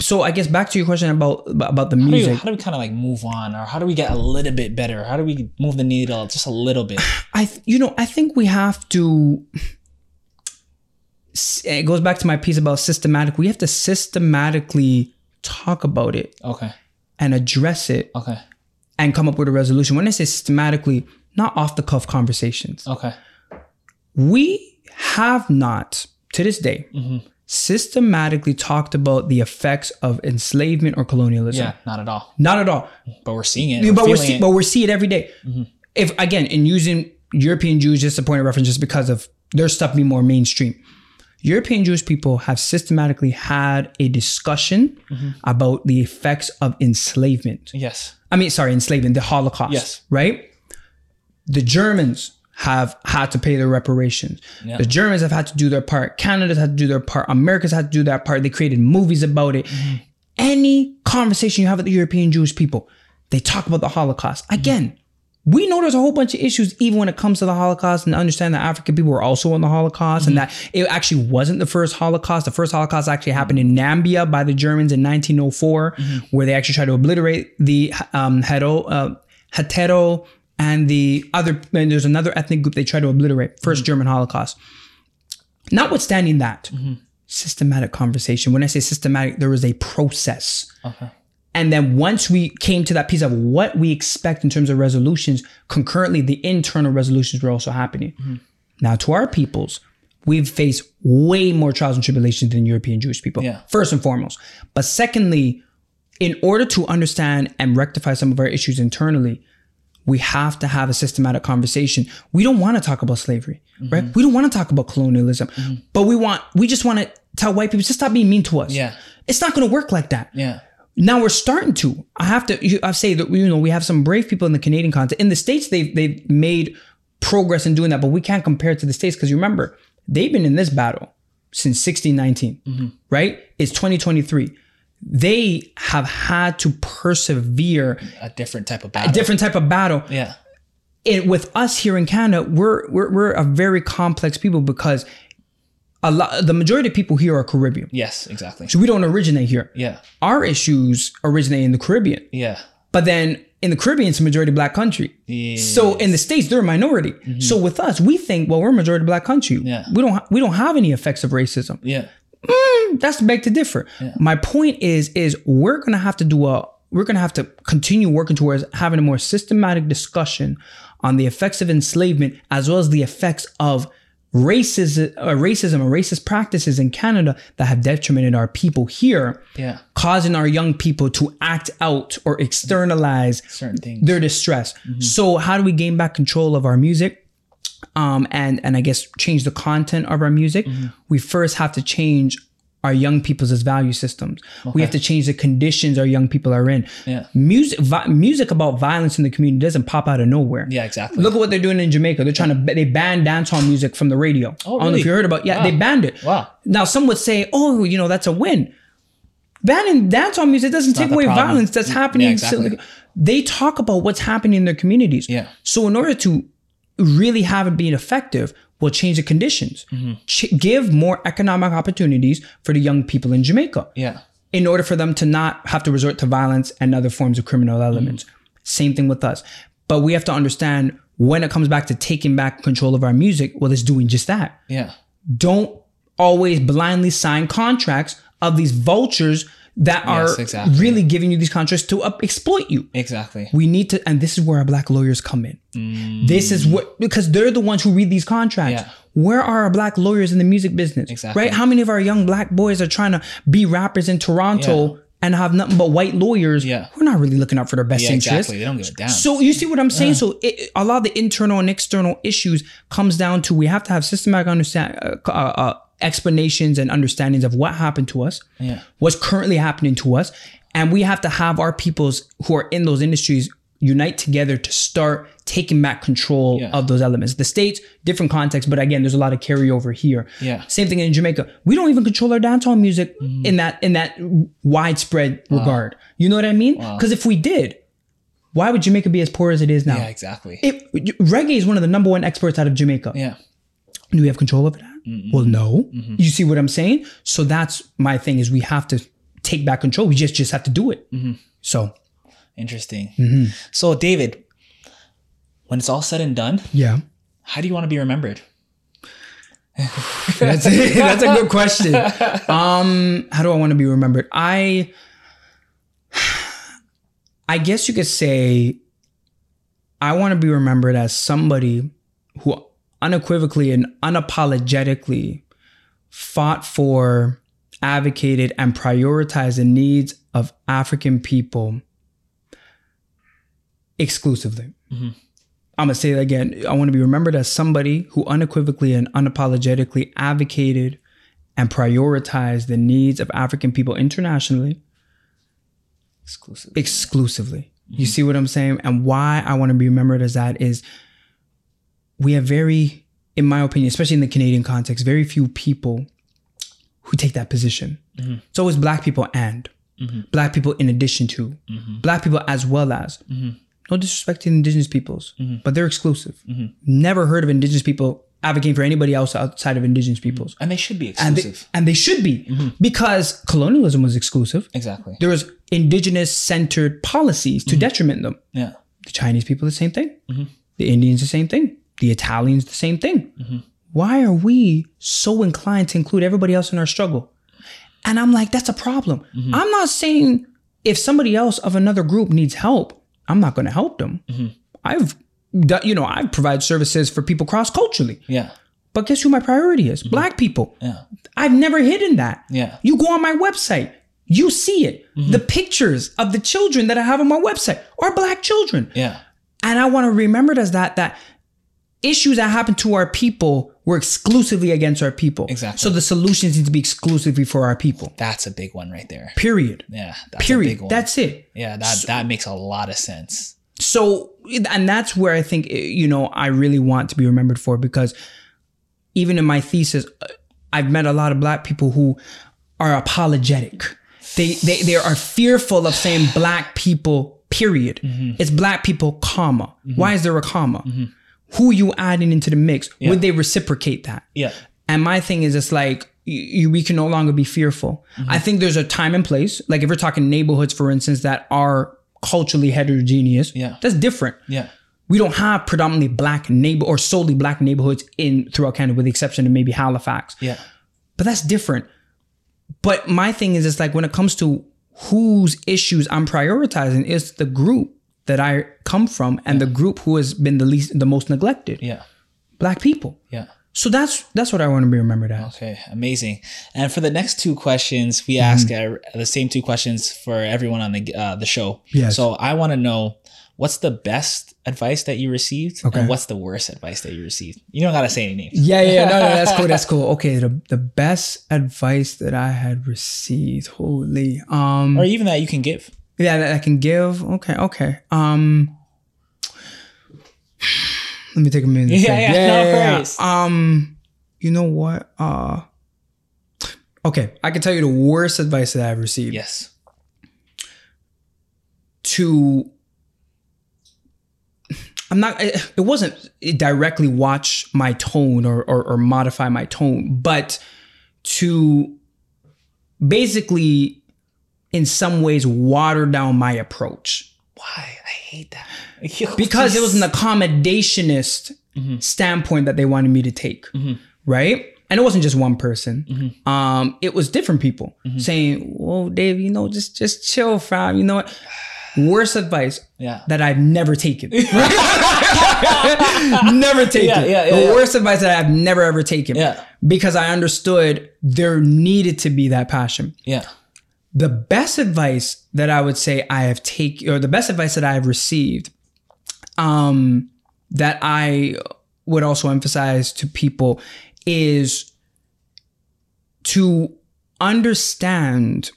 So I guess back to your question about about the music. How do, you, how do we kind of like move on, or how do we get a little bit better? How do we move the needle just a little bit? I, th- you know, I think we have to. It goes back to my piece about systematic. We have to systematically talk about it. Okay. And address it. Okay. And come up with a resolution. When I say systematically, not off the cuff conversations. Okay. We have not, to this day, mm-hmm. systematically talked about the effects of enslavement or colonialism. Yeah, not at all. Not at all. But we're seeing it. Yeah, but we're see, it. But we see it every day. Mm-hmm. If, again, in using European Jews, just a point of reference, just because of their stuff being more mainstream. European Jewish people have systematically had a discussion mm-hmm. about the effects of enslavement. Yes. I mean, sorry, enslavement, the Holocaust. Yes. Right? The Germans have had to pay their reparations. Yeah. The Germans have had to do their part. Canada's had to do their part. America's had to do that part. They created movies about it. Mm-hmm. Any conversation you have with the European Jewish people, they talk about the Holocaust. Mm-hmm. Again, we know there's a whole bunch of issues even when it comes to the Holocaust, and understand that African people were also in the Holocaust mm-hmm. and that it actually wasn't the first Holocaust. The first Holocaust actually happened in Namibia by the Germans in nineteen oh four, mm-hmm. where they actually tried to obliterate the um, Hetero, uh, Hetero and the other, and there's another ethnic group they tried to obliterate. First mm-hmm. German Holocaust. Notwithstanding that, mm-hmm. systematic conversation. When I say systematic, there was a process. Okay. And then once we came to that piece of what we expect in terms of resolutions, concurrently, the internal resolutions were also happening. Mm-hmm. Now, to our peoples, we've faced way more trials and tribulations than European Jewish people, yeah. first and foremost. But secondly, in order to understand and rectify some of our issues internally, we have to have a systematic conversation. We don't want to talk about slavery, mm-hmm. right? We don't want to talk about colonialism, mm-hmm. but we want, we just want to tell white people, just stop being mean to us. Yeah. It's not going to work like that. Yeah. Now we're starting to. I have to. I say that you know we have some brave people in the Canadian context. In the States, they've they've made progress in doing that, but we can't compare it to the States because you remember they've been in this battle since sixteen nineteen, mm-hmm. right? It's twenty twenty-three. They have had to persevere a different type of battle. A different type of battle. Yeah. It, with us here in Canada, we're we're we're a very complex people because a lot, the majority of people here are Caribbean. Yes, exactly. So we don't originate here. Yeah. Our issues originate in the Caribbean. Yeah. But then in the Caribbean, it's a majority black country. Yes. So in the States, they're a minority. Mm-hmm. So with us, we think, well, we're a majority black country. Yeah. We don't ha- we don't have any effects of racism. Yeah. Mm, that's beg to differ. Yeah. My point is, is we're gonna have to do a we're gonna have to continue working towards having a more systematic discussion on the effects of enslavement as well as the effects of Racism, uh, racism or racist practices in Canada that have detrimented our people here, yeah. causing our young people to act out or externalize certain things, their distress. Mm-hmm. So how do we gain back control of our music um, and, and I guess change the content of our music? Mm-hmm. We first have to change our young people's value systems. Okay. We have to change the conditions our young people are in. Yeah. Music vi- music about violence in the community doesn't pop out of nowhere. Yeah, exactly. Look at what they're doing in Jamaica. They're trying to, they banned dancehall music from the radio. Oh, really? I don't know if you heard about, yeah, wow. they banned it. Wow. Now some would say, oh, you know, that's a win. Banning dancehall music doesn't it's take away problem. Violence that's happening. Yeah, exactly. They talk about what's happening in their communities. Yeah. So in order to really have it being effective, will change the conditions, mm-hmm. Ch- give more economic opportunities for the young people in Jamaica. Yeah. In order for them to not have to resort to violence and other forms of criminal elements. Mm-hmm. Same thing with us. But we have to understand when it comes back to taking back control of our music, well, it's doing just that. Yeah. Don't always blindly sign contracts of these vultures that yes, are exactly. really giving you these contracts to up- exploit you. Exactly. We need to, and this is where our black lawyers come in. Mm. This is what, because they're the ones who read these contracts. Yeah. Where are our black lawyers in the music business? Exactly. Right? How many of our young black boys are trying to be rappers in Toronto yeah. and have nothing but white lawyers, yeah. who are not really looking out for their best yeah, interests. Exactly. They don't give a damn. So you see what I'm saying? Yeah. So it, a lot of the internal and external issues comes down to we have to have systematic understand uh, uh, uh, explanations and understandings of what happened to us, yeah. what's currently happening to us, and we have to have our peoples who are in those industries unite together to start taking back control yeah. of those elements. The states, different context, but again, there's a lot of carryover here. Yeah. Same thing in Jamaica. We don't even control our dancehall music mm. in that in that widespread wow. regard. You know what I mean? Because wow. if we did, why would Jamaica be as poor as it is now? Yeah, exactly. It, reggae is one of the number one exports out of Jamaica. Yeah. Do we have control over that? Mm-mm. Well, no. Mm-hmm. You see what I'm saying? So that's my thing, is we have to take back control. We just just have to do it. Mm-hmm. So. Interesting. Mm-hmm. So David, when it's all said and done, yeah, how do you want to be remembered? that's, a, that's a good question. Um, how do I want to be remembered? I, I guess you could say I want to be remembered as somebody who unequivocally and unapologetically fought for, advocated, and prioritized the needs of African people exclusively. Mm-hmm. I'm gonna say it again. I want to be remembered as somebody who unequivocally and unapologetically advocated and prioritized the needs of African people internationally. Exclusively. Exclusively. Mm-hmm. You see what I'm saying? And why I want to be remembered as that is we have very, in my opinion, especially in the Canadian context, very few people who take that position. Mm-hmm. It's always black people and mm-hmm. black people in addition to mm-hmm. black people as well as. Mm-hmm. No disrespect to indigenous peoples, mm-hmm. but they're exclusive. Mm-hmm. Never heard of indigenous people advocating for anybody else outside of indigenous peoples. And they should be exclusive. And they, and they should be mm-hmm. because colonialism was exclusive. Exactly. There was indigenous centered policies to mm-hmm. detriment them. Yeah. The Chinese people, the same thing. Mm-hmm. The Indians, the same thing. The Italians, the same thing. Mm-hmm. Why are we so inclined to include everybody else in our struggle? And I'm like, that's a problem. Mm-hmm. I'm not saying if somebody else of another group needs help, I'm not going to help them. Mm-hmm. I've done, you know, I provide services for people cross-culturally. Yeah. But guess who my priority is? Mm-hmm. Black people. Yeah. I've never hidden that. Yeah. You go on my website, you see it. Mm-hmm. The pictures of the children that I have on my website are black children. Yeah. And I want to remember as that, that issues that happen to our people were exclusively against our people. Exactly. So the solutions need to be exclusively for our people. That's a big one right there. Period. Yeah. That's Period. A big one. That's it. Yeah. That, so, that makes a lot of sense. So, and that's where I think, you know, I really want to be remembered for, because even in my thesis, I've met a lot of black people who are apologetic. They, they, they are fearful of saying black people, period. Mm-hmm. It's black people, comma. Mm-hmm. Why is there a comma? Mm-hmm. Who are you adding into the mix? Yeah. Would they reciprocate that? Yeah. And my thing is, it's like, you, we can no longer be fearful. Mm-hmm. I think there's a time and place. Like if we're talking neighborhoods, for instance, that are culturally heterogeneous, yeah. that's different. Yeah. We don't have predominantly black neighbor or solely black neighborhoods in throughout Canada, with the exception of maybe Halifax. Yeah. But that's different. But my thing is, it's like when it comes to whose issues I'm prioritizing, it's the group that I come from and yeah. the group who has been the least, the most neglected. Yeah. Black people. Yeah. So that's, that's what I want to be remembered as. Okay. Amazing. And for the next two questions, we mm-hmm. ask uh, the same two questions for everyone on the, uh, the show. Yes. So I want to know, what's the best advice that you received? Okay. And what's the worst advice that you received? You don't got to say any names. Yeah. Yeah. No, no, that's cool. That's cool. Okay. The, the best advice that I had received. Holy. Um, or even that you can give. Yeah, that I can give. Okay, okay. Um, let me take a minute. Yeah, yeah, yeah, no yeah, worries. Yeah. Um, you know what? Uh, okay, I can tell you the worst advice that I've received. Yes. To, I'm not. It, it wasn't directly watch my tone or, or or modify my tone, but to basically, in some ways, water down my approach. Why? I hate that. Yo, because this. It was an accommodationist mm-hmm. standpoint that they wanted me to take, mm-hmm. right? And it wasn't just one person. Mm-hmm. Um, it was different people mm-hmm. saying, "Whoa, Dave, you know, just just chill, fam. You know what?" Worst advice yeah. that I've never taken. never taken. Yeah, yeah, yeah, the yeah. worst advice that I've never ever taken. Yeah. Because I understood there needed to be that passion. Yeah. The best advice that I would say I have taken, or the best advice that I have received, um, that I would also emphasize to people, is to understand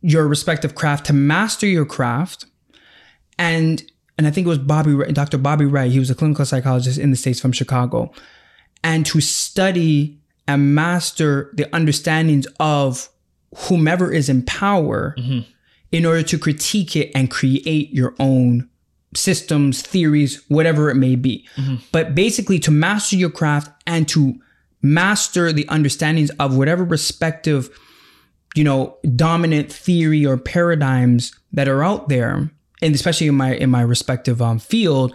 your respective craft, to master your craft. And and I think it was Bobby, Doctor Bobby Wright, he was a clinical psychologist in the States from Chicago, and to study and master the understandings of whomever is in power, mm-hmm. in order to critique it and create your own systems, theories, whatever it may be. Mm-hmm. But basically to master your craft and to master the understandings of whatever respective, you know, dominant theory or paradigms that are out there, and especially in my in my respective um, field,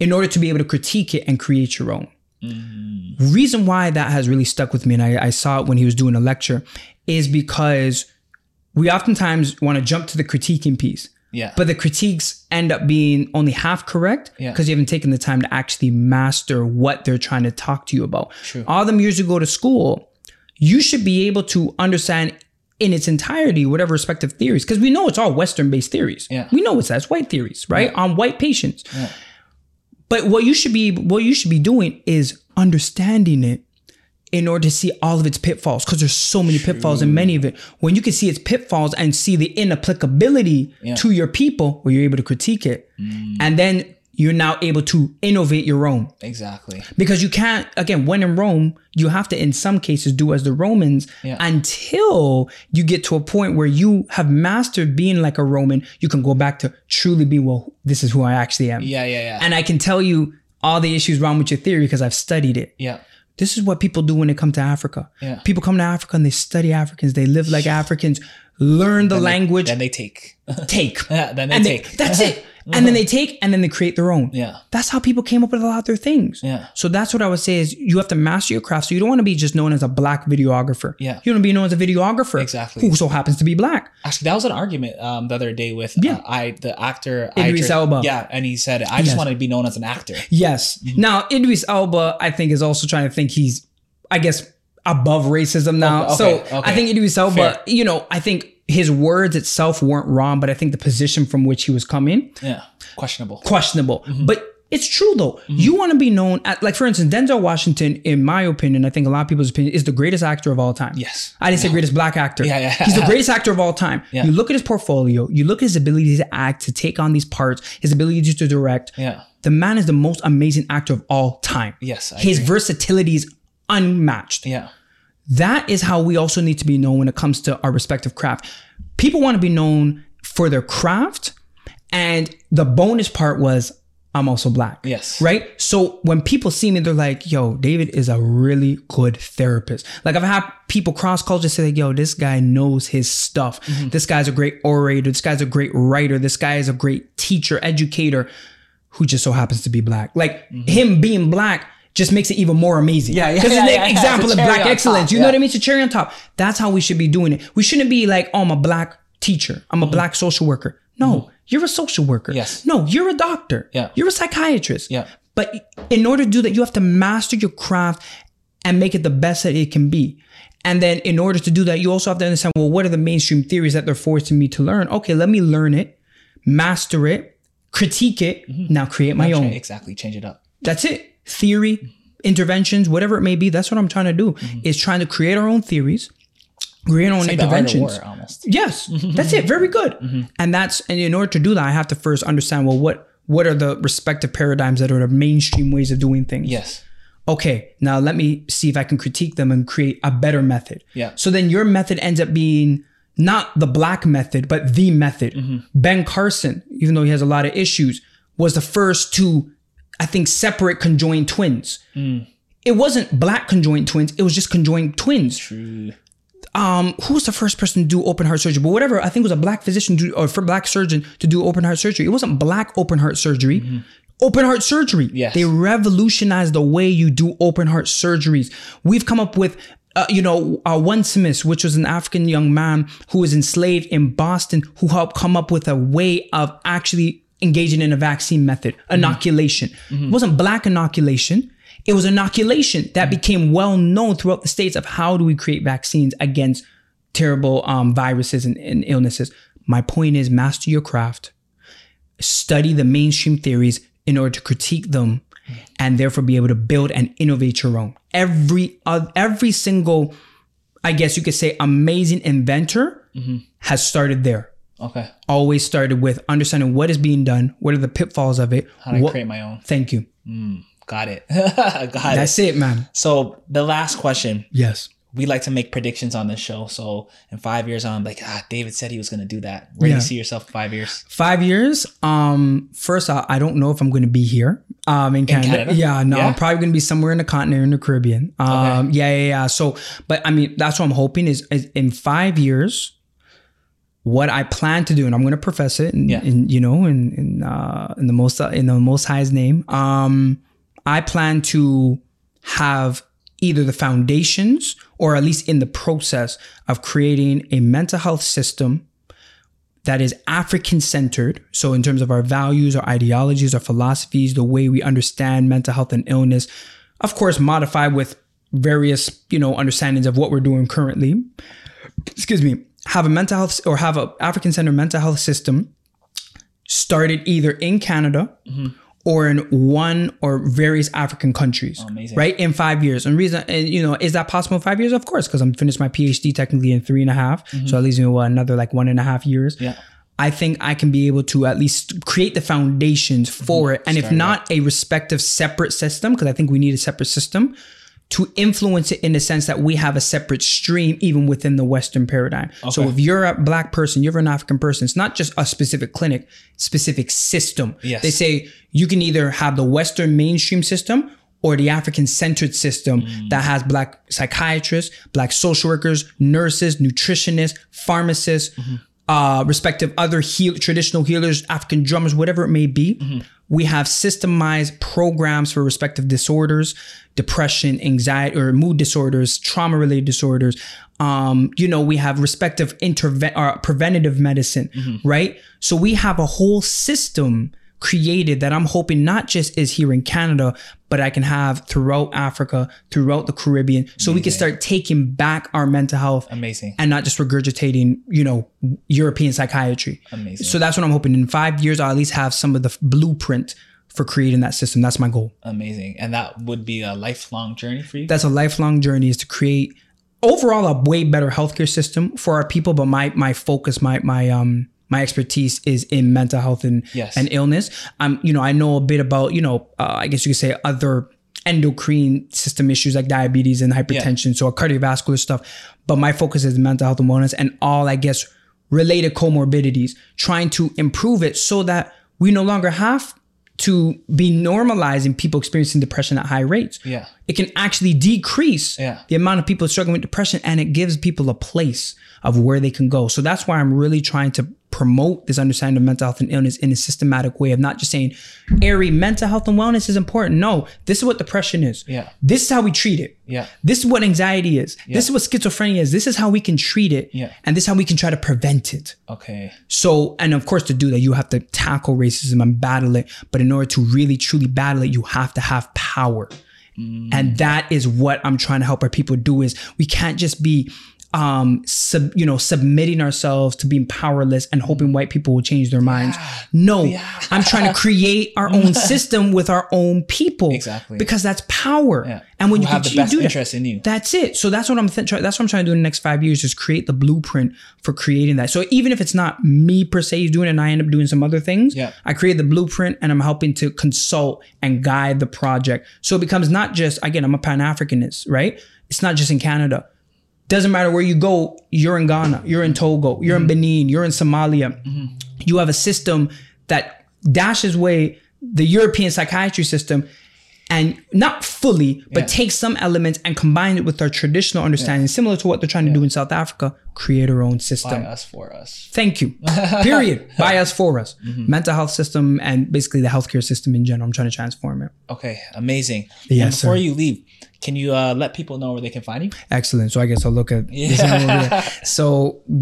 in order to be able to critique it and create your own. Mm-hmm. Reason why that has really stuck with me, and I, I saw it when he was doing a lecture, is because we oftentimes want to jump to the critiquing piece. Yeah. But the critiques end up being only half correct because yeah. you haven't taken the time to actually master what they're trying to talk to you about. True. All them years you go to school, you should be able to understand in its entirety whatever respective theories, because we know it's all Western-based theories. Yeah. We know it's that's white theories, right? Yeah. On white patients. Yeah. But what you should be what you should be doing is understanding it in order to see all of its pitfalls, because there's so many True. pitfalls in many of it. When you can see its pitfalls and see the inapplicability yeah. to your people, where you're able to critique it, mm. and then you're now able to innovate your own. Exactly. Because you can't, again, when in Rome, you have to, in some cases, do as the Romans yeah. until you get to a point where you have mastered being like a Roman. You can go back to truly be, well, this is who I actually am. Yeah, yeah, yeah. And I can tell you all the issues wrong with your theory because I've studied it. Yeah. This is what people do when they come to Africa. Yeah. People come to Africa and they study Africans. They live like Africans, learn the then language. They, then they take. Take. Yeah, then they and take. They, that's it. And then they take and then they create their own. Yeah. That's how people came up with a lot of their things. Yeah. So that's what I would say is you have to master your craft. So you don't want to be just known as a black videographer. Yeah. You don't want to be known as a videographer. Exactly. Who so happens to be black. Actually, that was an argument um, the other day with yeah. uh, I the actor. Idris Elba. Yeah. And he said, I yes. just wanted to be known as an actor. Yes. Mm-hmm. Now, Idris Elba, I think, is also trying to think he's, I guess, above racism now. Okay. So okay. I think Idris Elba, Fair. you know, I think his words itself weren't wrong, but I think the position from which he was coming. Yeah. Questionable. Questionable. Mm-hmm. But it's true though. Mm-hmm. You want to be known at, like, for instance, Denzel Washington, in my opinion, I think a lot of people's opinion, is the greatest actor of all time. Yes. I didn't yeah. say greatest black actor. Yeah, yeah. He's the greatest actor of all time. Yeah. You look at his portfolio, you look at his ability to act, to take on these parts, his ability to direct. Yeah. The man is the most amazing actor of all time. Yes. I his agree. versatility is unmatched. Yeah. That is how we also need to be known when it comes to our respective craft. People want to be known for their craft. And the bonus part was, I'm also black. Yes. Right? So when people see me, they're like, yo, David is a really good therapist. Like, I've had people cross-culture say, like, yo, this guy knows his stuff. Mm-hmm. This guy's a great orator. This guy's a great writer. This guy is a great teacher, educator, who just so happens to be black. Like, mm-hmm. him being black just makes it even more amazing. Yeah, yeah. Because yeah, it's an yeah, example yeah, it's of black excellence. Top, you yeah. know what I mean? It's a cherry on top. That's how we should be doing it. We shouldn't be like, oh, I'm a black teacher. I'm a mm-hmm. black social worker. No, mm-hmm. you're a social worker. Yes. No, you're a doctor. Yeah. You're a psychiatrist. Yeah. But in order to do that, you have to master your craft and make it the best that it can be. And then in order to do that, you also have to understand, well, what are the mainstream theories that they're forcing me to learn? Okay, let me learn it, master it, critique it, mm-hmm. now create my Not own. Change, exactly. Change it up. That's it. Theory, interventions, whatever it may be. That's what I'm trying to do, mm-hmm. is trying to create our own theories, create our own like interventions. The art of war, almost. Yes, that's it. Very good. Mm-hmm. And that's, and in order to do that, I have to first understand, well, what, what are the respective paradigms that are the mainstream ways of doing things? Yes. Okay, now let me see if I can critique them and create a better method. Yeah. So then your method ends up being not the black method, but the method. Mm-hmm. Ben Carson, even though he has a lot of issues, was the first to, I think, separate conjoined twins. Mm. It wasn't black conjoined twins. It was just conjoined twins. True. Um, who was the first person to do open heart surgery? But whatever, I think it was a black physician to, or for black surgeon to do open heart surgery. It wasn't black open heart surgery. Mm-hmm. Open heart surgery. Yes. They revolutionized the way you do open heart surgeries. We've come up with, uh, you know, uh, Onesimus, which was an African young man who was enslaved in Boston, who helped come up with a way of actually engaging in a vaccine method, inoculation. Mm-hmm. It wasn't black inoculation. It was inoculation that mm-hmm. became well known throughout the states of how do we create vaccines against terrible um, viruses and, and illnesses. My point is, master your craft, study the mainstream theories in order to critique them, and therefore be able to build and innovate your own. Every uh, every single, I guess you could say, amazing inventor mm-hmm. has started there. Okay. Always started with understanding what is being done, what are the pitfalls of it. How do what, I create my own? Thank you. Mm, got it. got it. That's it, man. So the last question. Yes. We like to make predictions on this show. So in five years on, I'm like, ah, David said he was going to do that. Where yeah. do you see yourself in five years? Five years? Um, first, I, I don't know if I'm going to be here um, in, in Canada. Canada. Yeah, no, yeah. I'm probably going to be somewhere in the continent, in the Caribbean. Um, okay. Yeah, yeah, yeah. So, but I mean, that's what I'm hoping is, is in five years, what I plan to do, and I'm going to profess it, in, yeah. in, you know, in in, uh, in the most uh, in the Most High's name, um, I plan to have either the foundations, or at least in the process of creating a mental health system that is African-centered. So in terms of our values, our ideologies, our philosophies, the way we understand mental health and illness, of course, modified with various, you know, understandings of what we're doing currently. Excuse me. Have a mental health or have an African-centered mental health system started either in Canada mm-hmm. or in one or various African countries, oh, right? In five years. And reason, and you know, is that possible in five years? Of course, because I'm finished my PhD technically in three and a half. Mm-hmm. So that leaves me with another like one and a half years. Yeah. I think I can be able to at least create the foundations mm-hmm. for it. And Start if not up. a respective separate system, because I think we need a separate system, to influence it in the sense that we have a separate stream even within the Western paradigm. Okay. So if you're a black person, you're an African person, it's not just a specific clinic, specific system. Yes. They say you can either have the Western mainstream system or the African-centered system mm. that has black psychiatrists, black social workers, nurses, nutritionists, pharmacists, mm-hmm. uh, respective other heal- traditional healers, African drummers, whatever it may be. Mm-hmm. We have systemized programs for respective disorders, depression, anxiety, or mood disorders, trauma-related disorders. Um, you know, we have respective interve- or preventative medicine, mm-hmm. right? So we have a whole system created that I'm hoping not just is here in Canada, but I can have throughout Africa, throughout the Caribbean. So Amazing. we can start taking back our mental health. Amazing. And not just regurgitating, you know, European psychiatry. Amazing. So that's what I'm hoping. In five years, I'll at least have some of the blueprint for creating that system. That's my goal. Amazing. And that would be a lifelong journey for you? That's a lifelong journey, is to create overall a way better healthcare system for our people. But my my focus, my my um My expertise is in mental health and, yes. and illness. Um, you know, I know a bit about, you know, uh, I guess you could say other endocrine system issues like diabetes and hypertension, yeah. so cardiovascular stuff. But my focus is mental health and wellness and all, I guess, related comorbidities, trying to improve it so that we no longer have to be normalizing people experiencing depression at high rates. Yeah. It can actually decrease yeah. the amount of people struggling with depression, and it gives people a place of where they can go. So that's why I'm really trying to promote this understanding of mental health and illness in a systematic way of not just saying, airy mental health and wellness is important. No, this is what depression is. Yeah. This is how we treat it. Yeah. This is what anxiety is. Yeah. This is what schizophrenia is. This is how we can treat it. Yeah. And this is how we can try to prevent it. Okay. So, and of course, to do that, you have to tackle racism and battle it. But in order to really, truly battle it, you have to have power. Mm. And that is what I'm trying to help our people do, is we can't just be Um, sub, you know, submitting ourselves to being powerless and hoping white people will change their minds. Yeah. No, yeah. I'm trying to create our own system with our own people, exactly, because that's power. Yeah. And when Who you have can, the best you do interest that, in you, that's it. So that's what I'm th- try- that's what I'm trying to do in the next five years is create the blueprint for creating that. So even if it's not me per se doing it, and I end up doing some other things, yeah. I create the blueprint and I'm helping to consult and guide the project. So it becomes not just, again, I'm a Pan-Africanist, right? It's not just in Canada. Doesn't matter where you go, you're in Ghana, you're in Togo, you're mm-hmm. in Benin, you're in Somalia. Mm-hmm. You have a system that dashes away the European psychiatry system, and not fully, but yeah. takes some elements and combine it with our traditional understanding, yeah. similar to what they're trying yeah. to do in South Africa, create our own system. By us, for us. Thank you. Period. By us, for us. Mm-hmm. Mental health system and basically the healthcare system in general. I'm trying to transform it. Okay, amazing. Yes, and before sir. you leave, can you uh, let people know where they can find you? Excellent. So I guess I'll look at yeah. this over here. So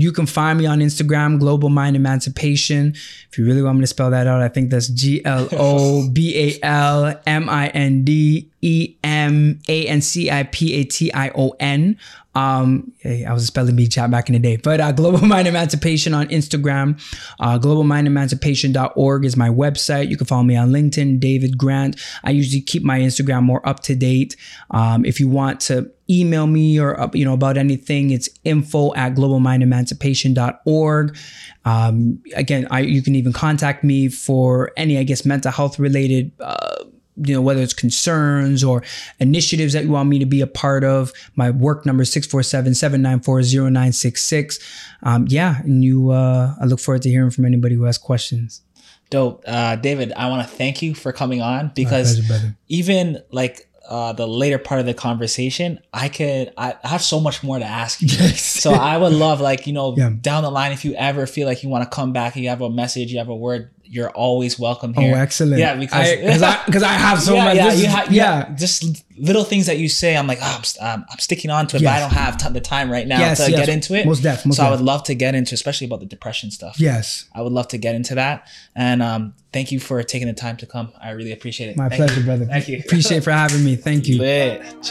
you can find me on Instagram, Global Mind Emancipation. If you really want me to spell that out, I think that's G L O B A L M I N D E M A N C I P A T I O N. Um, I was a spelling bee chat back in the day, but uh, Global Mind Emancipation on Instagram. Uh, global mind emancipation dot org is my website. You can follow me on LinkedIn, David Grant. I usually keep my Instagram more up to date. Um, if you want to email me or, you know, about anything, it's info at global mind emancipation dot org. Um, again, I, you can even contact me for any, I guess, mental health related, uh, you know, whether it's concerns or initiatives that you want me to be a part of. My work number is six four seven, seven nine four, zero nine six six. Um, yeah. And you, uh, I look forward to hearing from anybody who has questions. Dope. Uh, David, I want to thank you for coming on, because pleasure, even like, Uh, the later part of the conversation, I could, I have so much more to ask you. Yes. So I would love, like, you know, yeah. down the line, if you ever feel like you want to come back and you have a message, you have a word, you're always welcome here. Oh, excellent. Yeah, because I, cause I, cause I have so yeah, much. Yeah, you ha- is, yeah. yeah, just little things that you say, I'm like, oh, I'm, I'm sticking on to it, yes. but I don't have t- the time right now yes, to yes. get into it. Most definitely. So def. I would love to get into, especially about the depression stuff. Yes. I would love to get into that. And um, thank you for taking the time to come. I really appreciate it. My thank pleasure, you. brother. Thank you. Appreciate for having me. Thank you. Everything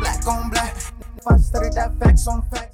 black on black. If I studied that facts on facts.